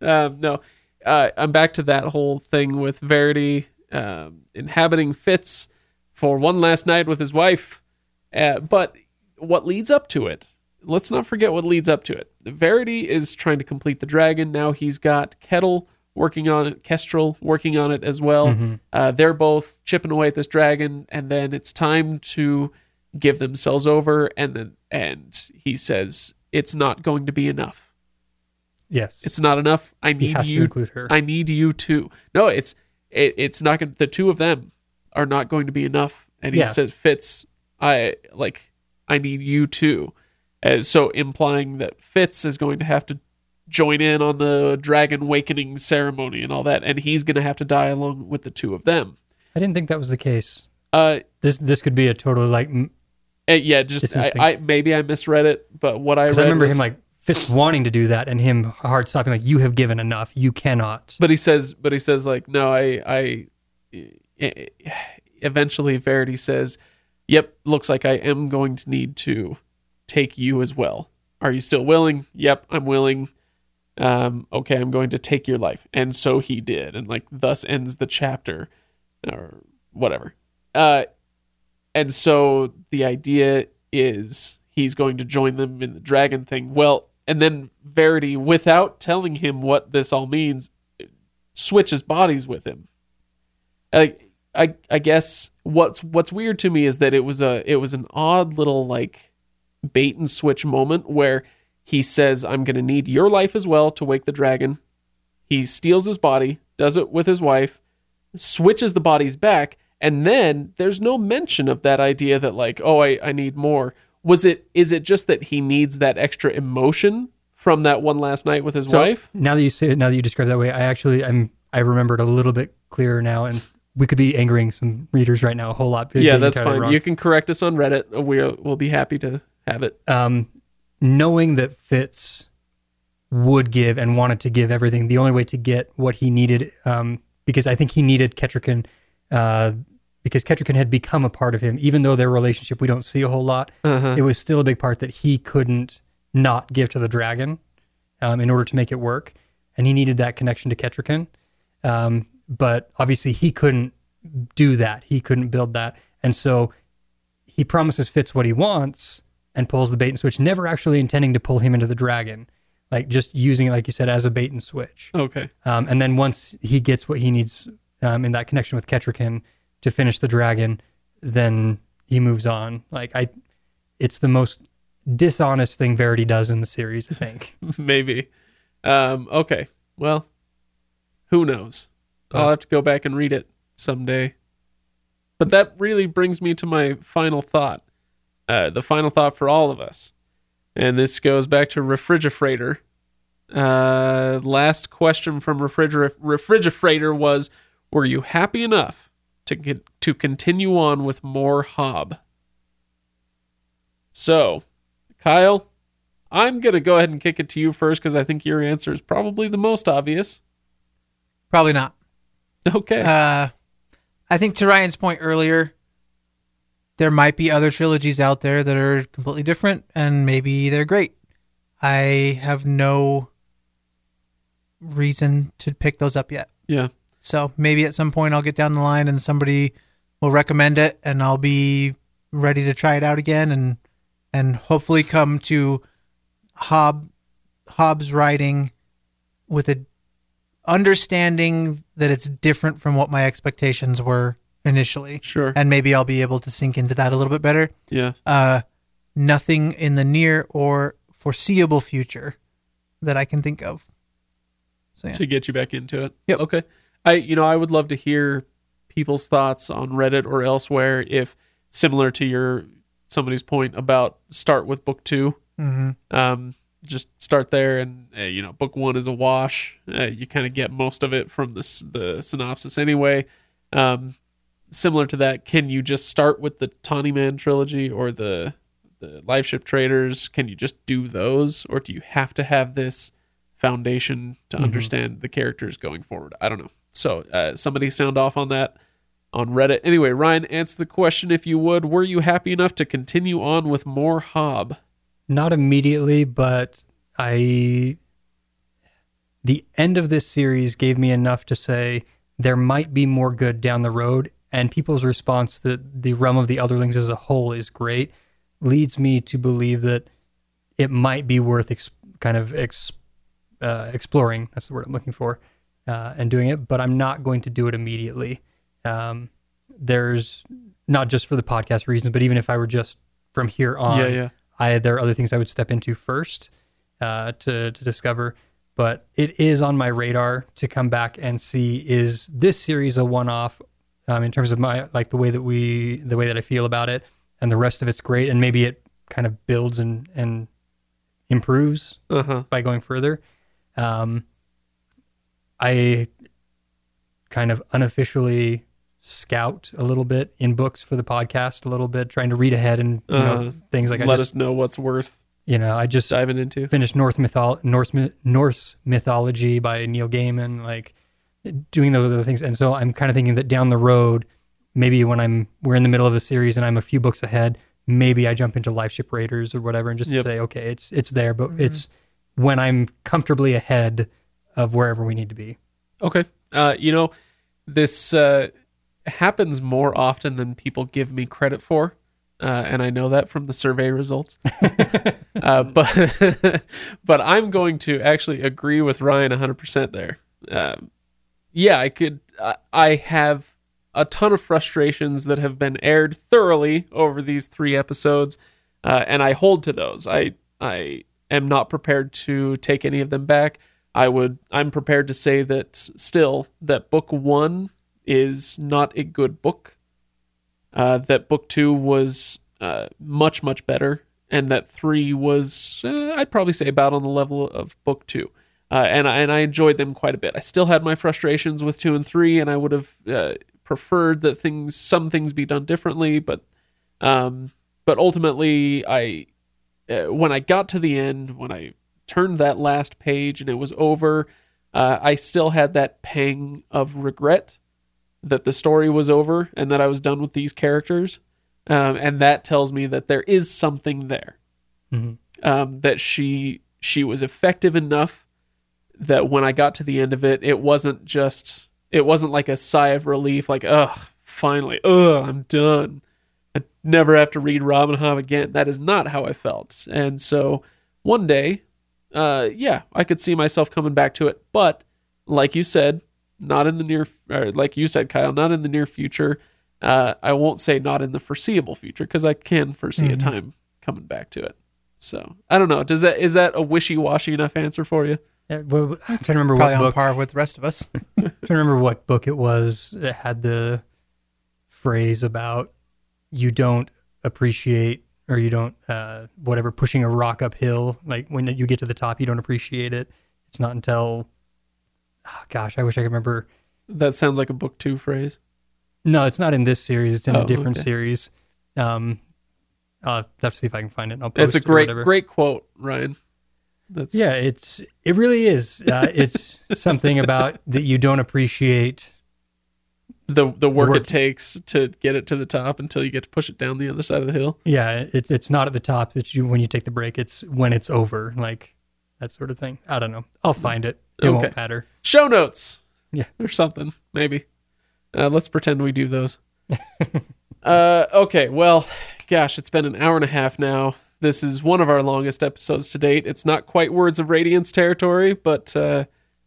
I'm back to that whole thing with Verity inhabiting Fitz for one last night with his wife. But what leads up to it? Let's not forget what leads up to it. Verity is trying to complete the dragon. Now he's got Kettle working on it, Kestrel working on it as well. Mm-hmm. They're both chipping away at this dragon, and then it's time to give themselves over. And he says, it's not going to be enough. Yes. It's not enough. I need you to include her. I need you too. No, it's it's not going. The two of them are not going to be enough. And he says, Fitz, I need you too. And so implying that Fitz is going to have to join in on the dragon awakening ceremony and all that, and he's going to have to die along with the two of them. I didn't think that was the case. This could be a total like. Maybe I misread it, but what I read, I remember was, him like Fitz wanting to do that and him hard stopping like, you have given enough, you cannot. But he says like, no, I eventually Verity says, yep, looks like I am going to need to take you as well. Are you still willing? Yep, I'm willing. Okay, I'm going to take your life. And so he did. And like, thus ends the chapter or whatever. And so the idea is he's going to join them in the dragon thing. Well, and then Verity, without telling him what this all means, switches bodies with him. I guess what's weird to me is that it was an odd little like bait and switch moment where he says, I'm going to need your life as well to wake the dragon. He steals his body, does it with his wife, switches the bodies back, and then there's no mention of that idea that like, oh, I need more. Is it just that he needs that extra emotion from that one last night with his wife? Now that you say it, now that you describe it that way, I remember it a little bit clearer now, and we could be angering some readers right now a whole lot. Yeah, that's fine. Wrong. You can correct us on Reddit. We'll be happy to have it. Knowing that Fitz would give and wanted to give everything, the only way to get what he needed, because I think he needed Kettricken, because Kettricken had become a part of him. Even though their relationship we don't see a whole lot, It was still a big part that he couldn't not give to the dragon in order to make it work. And he needed that connection to Kettricken. But obviously he couldn't do that. He couldn't build that. And so he promises Fitz what he wants and pulls the bait and switch, never actually intending to pull him into the dragon. Like just using it, like you said, as a bait and switch. Okay. And then once he gets what he needs in that connection with Kettricken to finish the dragon, then he moves on. It's the most dishonest thing Verity does in the series, I think. Maybe. Okay. Well, who knows? I'll have to go back and read it someday. But that really brings me to my final thought. The final thought for all of us. And this goes back to Refrigerator. Last question from Refrigerator was, were you happy enough to continue on with more Hobb? So, Kyle, I'm going to go ahead and kick it to you first because I think your answer is probably the most obvious. Probably not. Okay. I think to Ryan's point earlier, there might be other trilogies out there that are completely different, and maybe they're great. I have no reason to pick those up yet. Yeah. So maybe at some point I'll get down the line and somebody will recommend it, and I'll be ready to try it out again, and hopefully come to Hobb's writing with a understanding that it's different from what my expectations were initially. Sure. And maybe I'll be able to sink into that a little bit better. Yeah. Nothing in the near or foreseeable future that I can think of. So, yeah. To get you back into it. Yep. Okay. I would love to hear people's thoughts on Reddit or elsewhere if, similar to somebody's point about start with book two. Mm-hmm. Just start there, and book one is a wash. You kind of get most of it from the synopsis anyway. Similar to that, can you just start with the Tawny Man trilogy or the Liveship Traders? Can you just do those, or do you have to have this foundation to understand the characters going forward? I don't know. So somebody sound off on that on Reddit. Anyway, Ryan, answer the question if you would. Were you happy enough to continue on with more Hobb? Not immediately, but the end of this series gave me enough to say there might be more good down the road, and people's response that the Realm of the Elderlings as a whole is great leads me to believe that it might be worth exploring. That's the word I'm looking for, and doing it, but I'm not going to do it immediately. There's not just for the podcast reasons, but even if I were just from here on, there are other things I would step into first to discover. but it is on my radar to come back and see, is this series a one-off in terms of my, like, the way that I feel about it, and the rest of it's great, and maybe it kind of builds and improves by going further. I kind of unofficially scout a little bit in books for the podcast a little bit, trying to read ahead and you know, things like that. Let us know what's worth. You know, I just diving into finished Norse mythology by Neil Gaiman, like doing those other things. And so I'm kind of thinking that down the road, maybe when we're in the middle of a series and I'm a few books ahead, maybe I jump into Liveship Raiders or whatever, and just say, okay, it's there, but it's when I'm comfortably ahead of wherever we need to be. Okay, you know, this happens more often than people give me credit for. And I know that from the survey results, but I'm going to actually agree with Ryan 100% there. I have a ton of frustrations that have been aired thoroughly over these 3 episodes, and I hold to those. I am not prepared to take any of them back. I'm prepared to say that still that book 1 is not a good book. That book 2 was much, much better, and that 3 was, I'd probably say, about on the level of book 2. And I enjoyed them quite a bit. I still had my frustrations with 2 and 3, and I would have preferred that some things be done differently, but ultimately, when I got to the end, when I turned that last page and it was over, I still had that pang of regret that the story was over and that I was done with these characters. And that tells me that there is something there. That she was effective enough that when I got to the end of it, it wasn't like a sigh of relief, like, finally, I'm done. I never have to read Robin Hobb again. That is not how I felt. And so one day, I could see myself coming back to it. But like you said, not in the near future. I won't say not in the foreseeable future, because I can foresee a time coming back to it. So I don't know. Is that a wishy-washy enough answer for you? Yeah, well, I'm trying to remember what book. Probably on par with the rest of us. I'm trying to remember what book it was that had the phrase about you don't appreciate, or you don't pushing a rock uphill. Like, when you get to the top, you don't appreciate it. It's not until... Oh, gosh, I wish I could remember. That sounds like a book 2 phrase. No, it's not in this series. It's in a different series. I'll have to see if I can find it. I'll post. It's a great quote, Ryan. It really is. It's something about that you don't appreciate the work it takes to get it to the top until you get to push it down the other side of the hill. Yeah, it's not at the top that when you take the break. It's when it's over, like that sort of thing. I don't know. I'll find it. It won't matter. Show notes. Yeah. Or something, maybe. Let's pretend we do those. Okay, well, gosh, it's been an hour and a half now. This is one of our longest episodes to date. It's not quite Words of Radiance territory, but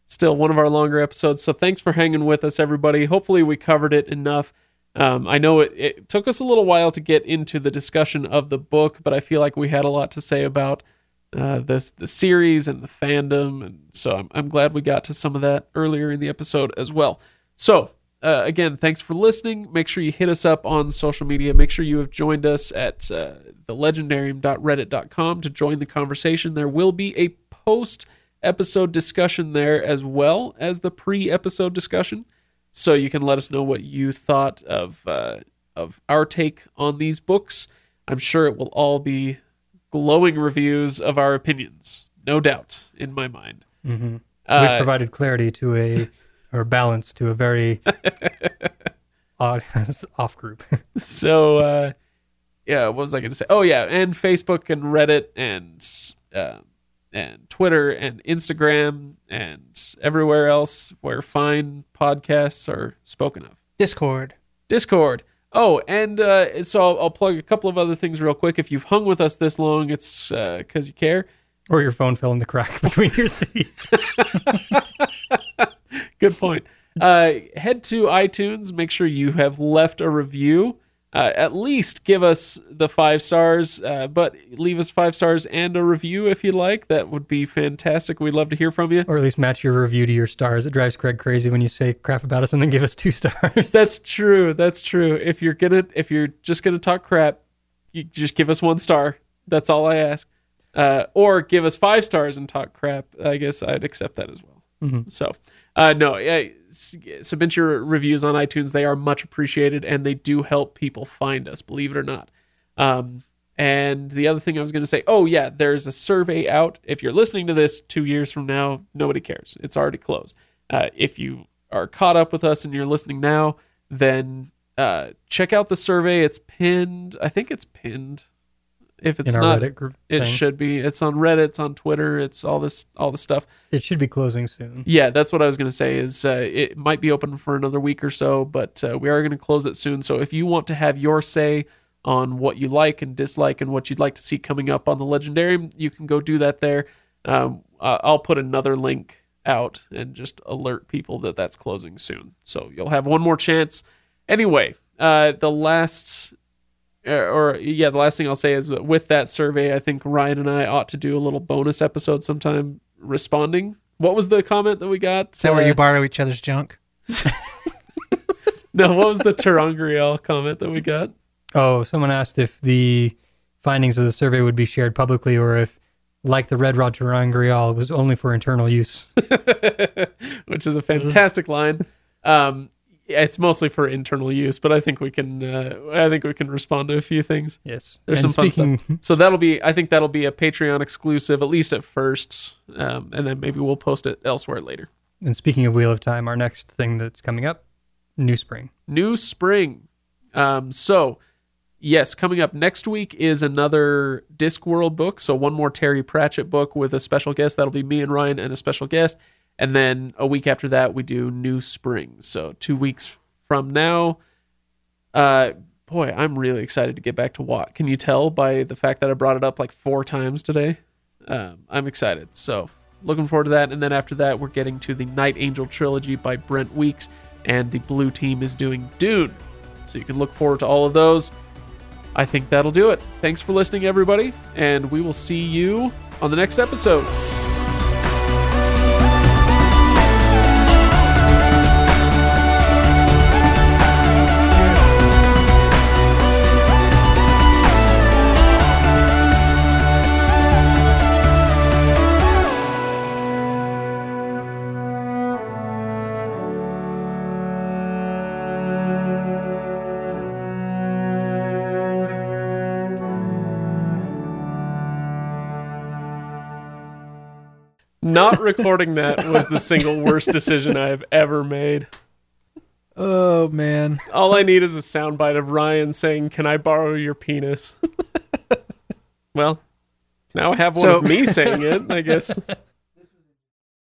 still one of our longer episodes. So thanks for hanging with us, everybody. Hopefully we covered it enough. I know it took us a little while to get into the discussion of the book, but I feel like we had a lot to say about the series and the fandom, and so I'm glad we got to some of that earlier in the episode as well. So again, thanks for listening. Make sure you hit us up on social media. Make sure you have joined us at thelegendarium.reddit.com to join the conversation. There will be a post episode discussion there as well as the pre-episode discussion, so you can let us know what you thought of our take on these books. I'm sure it will all be glowing reviews of our opinions, no doubt, in my mind. Mm-hmm. We've provided clarity to or balance to a very odd off group. So, what was I going to say? Oh, yeah, and Facebook and Reddit and Twitter and Instagram and everywhere else where fine podcasts are spoken of. Discord. Oh, and so I'll plug a couple of other things real quick. If you've hung with us this long, it's because you care. Or your phone fell in the crack between your seat. Good point. Head to iTunes. Make sure you have left a review. At least give us the 5 stars, but leave us 5 stars and a review if you like. That would be fantastic. We'd love to hear from you. Or at least match your review to your stars. It drives Craig crazy when you say crap about us and then give us 2 stars. That's true. That's true. If you're just gonna talk crap, you just give us 1 star. That's all I ask. Or give us 5 stars and talk crap. I guess I'd accept that as well. Mm-hmm. So, submit your reviews on iTunes. They are much appreciated, and they do help people find us, believe it or not. And the other thing I was going to say, there's a survey out. If you're listening to this 2 years from now, nobody cares. It's already closed. If you are caught up with us and you're listening now, then check out the survey. It's pinned. I think it's pinned. If it's not, it should be. It's on Reddit, it's on Twitter, it's all this stuff. It should be closing soon. Yeah, that's what I was going to say is it might be open for another week or so, but we are going to close it soon. So if you want to have your say on what you like and dislike and what you'd like to see coming up on the Legendarium, you can go do that there. I'll put another link out and just alert people that that's closing soon. So you'll have one more chance. Anyway, the last thing I'll say is that with that survey, I think Ryan and I ought to do a little bonus episode sometime responding. What was the comment that we got? Is that where you borrow each other's junk? No, what was the Tarangriel comment that we got? Oh, someone asked if the findings of the survey would be shared publicly or if, like the Red Rod Tarangriel, it was only for internal use. Which is a fantastic line. It's mostly for internal use, but I think we can. Respond to a few things. Yes, there's some fun stuff. So that'll be. I think that'll be a Patreon exclusive, at least at first, and then maybe we'll post it elsewhere later. And speaking of Wheel of Time, our next thing that's coming up, New Spring. So, yes, coming up next week is another Discworld book. So one more Terry Pratchett book with a special guest. That'll be me and Ryan and a special guest. And then a week after that, we do New Spring. So 2 weeks from now, I'm really excited to get back to Watt. Can you tell by the fact that I brought it up like 4 times today? I'm excited. So looking forward to that. And then after that, we're getting to the Night Angel trilogy by Brent Weeks. And the blue team is doing Dune. So you can look forward to all of those. I think that'll do it. Thanks for listening, everybody. And we will see you on the next episode. Not recording that was the single worst decision I have ever made. Oh, man. All I need is a soundbite of Ryan saying, "Can I borrow your penis?" Well, now I have one of me saying it, I guess.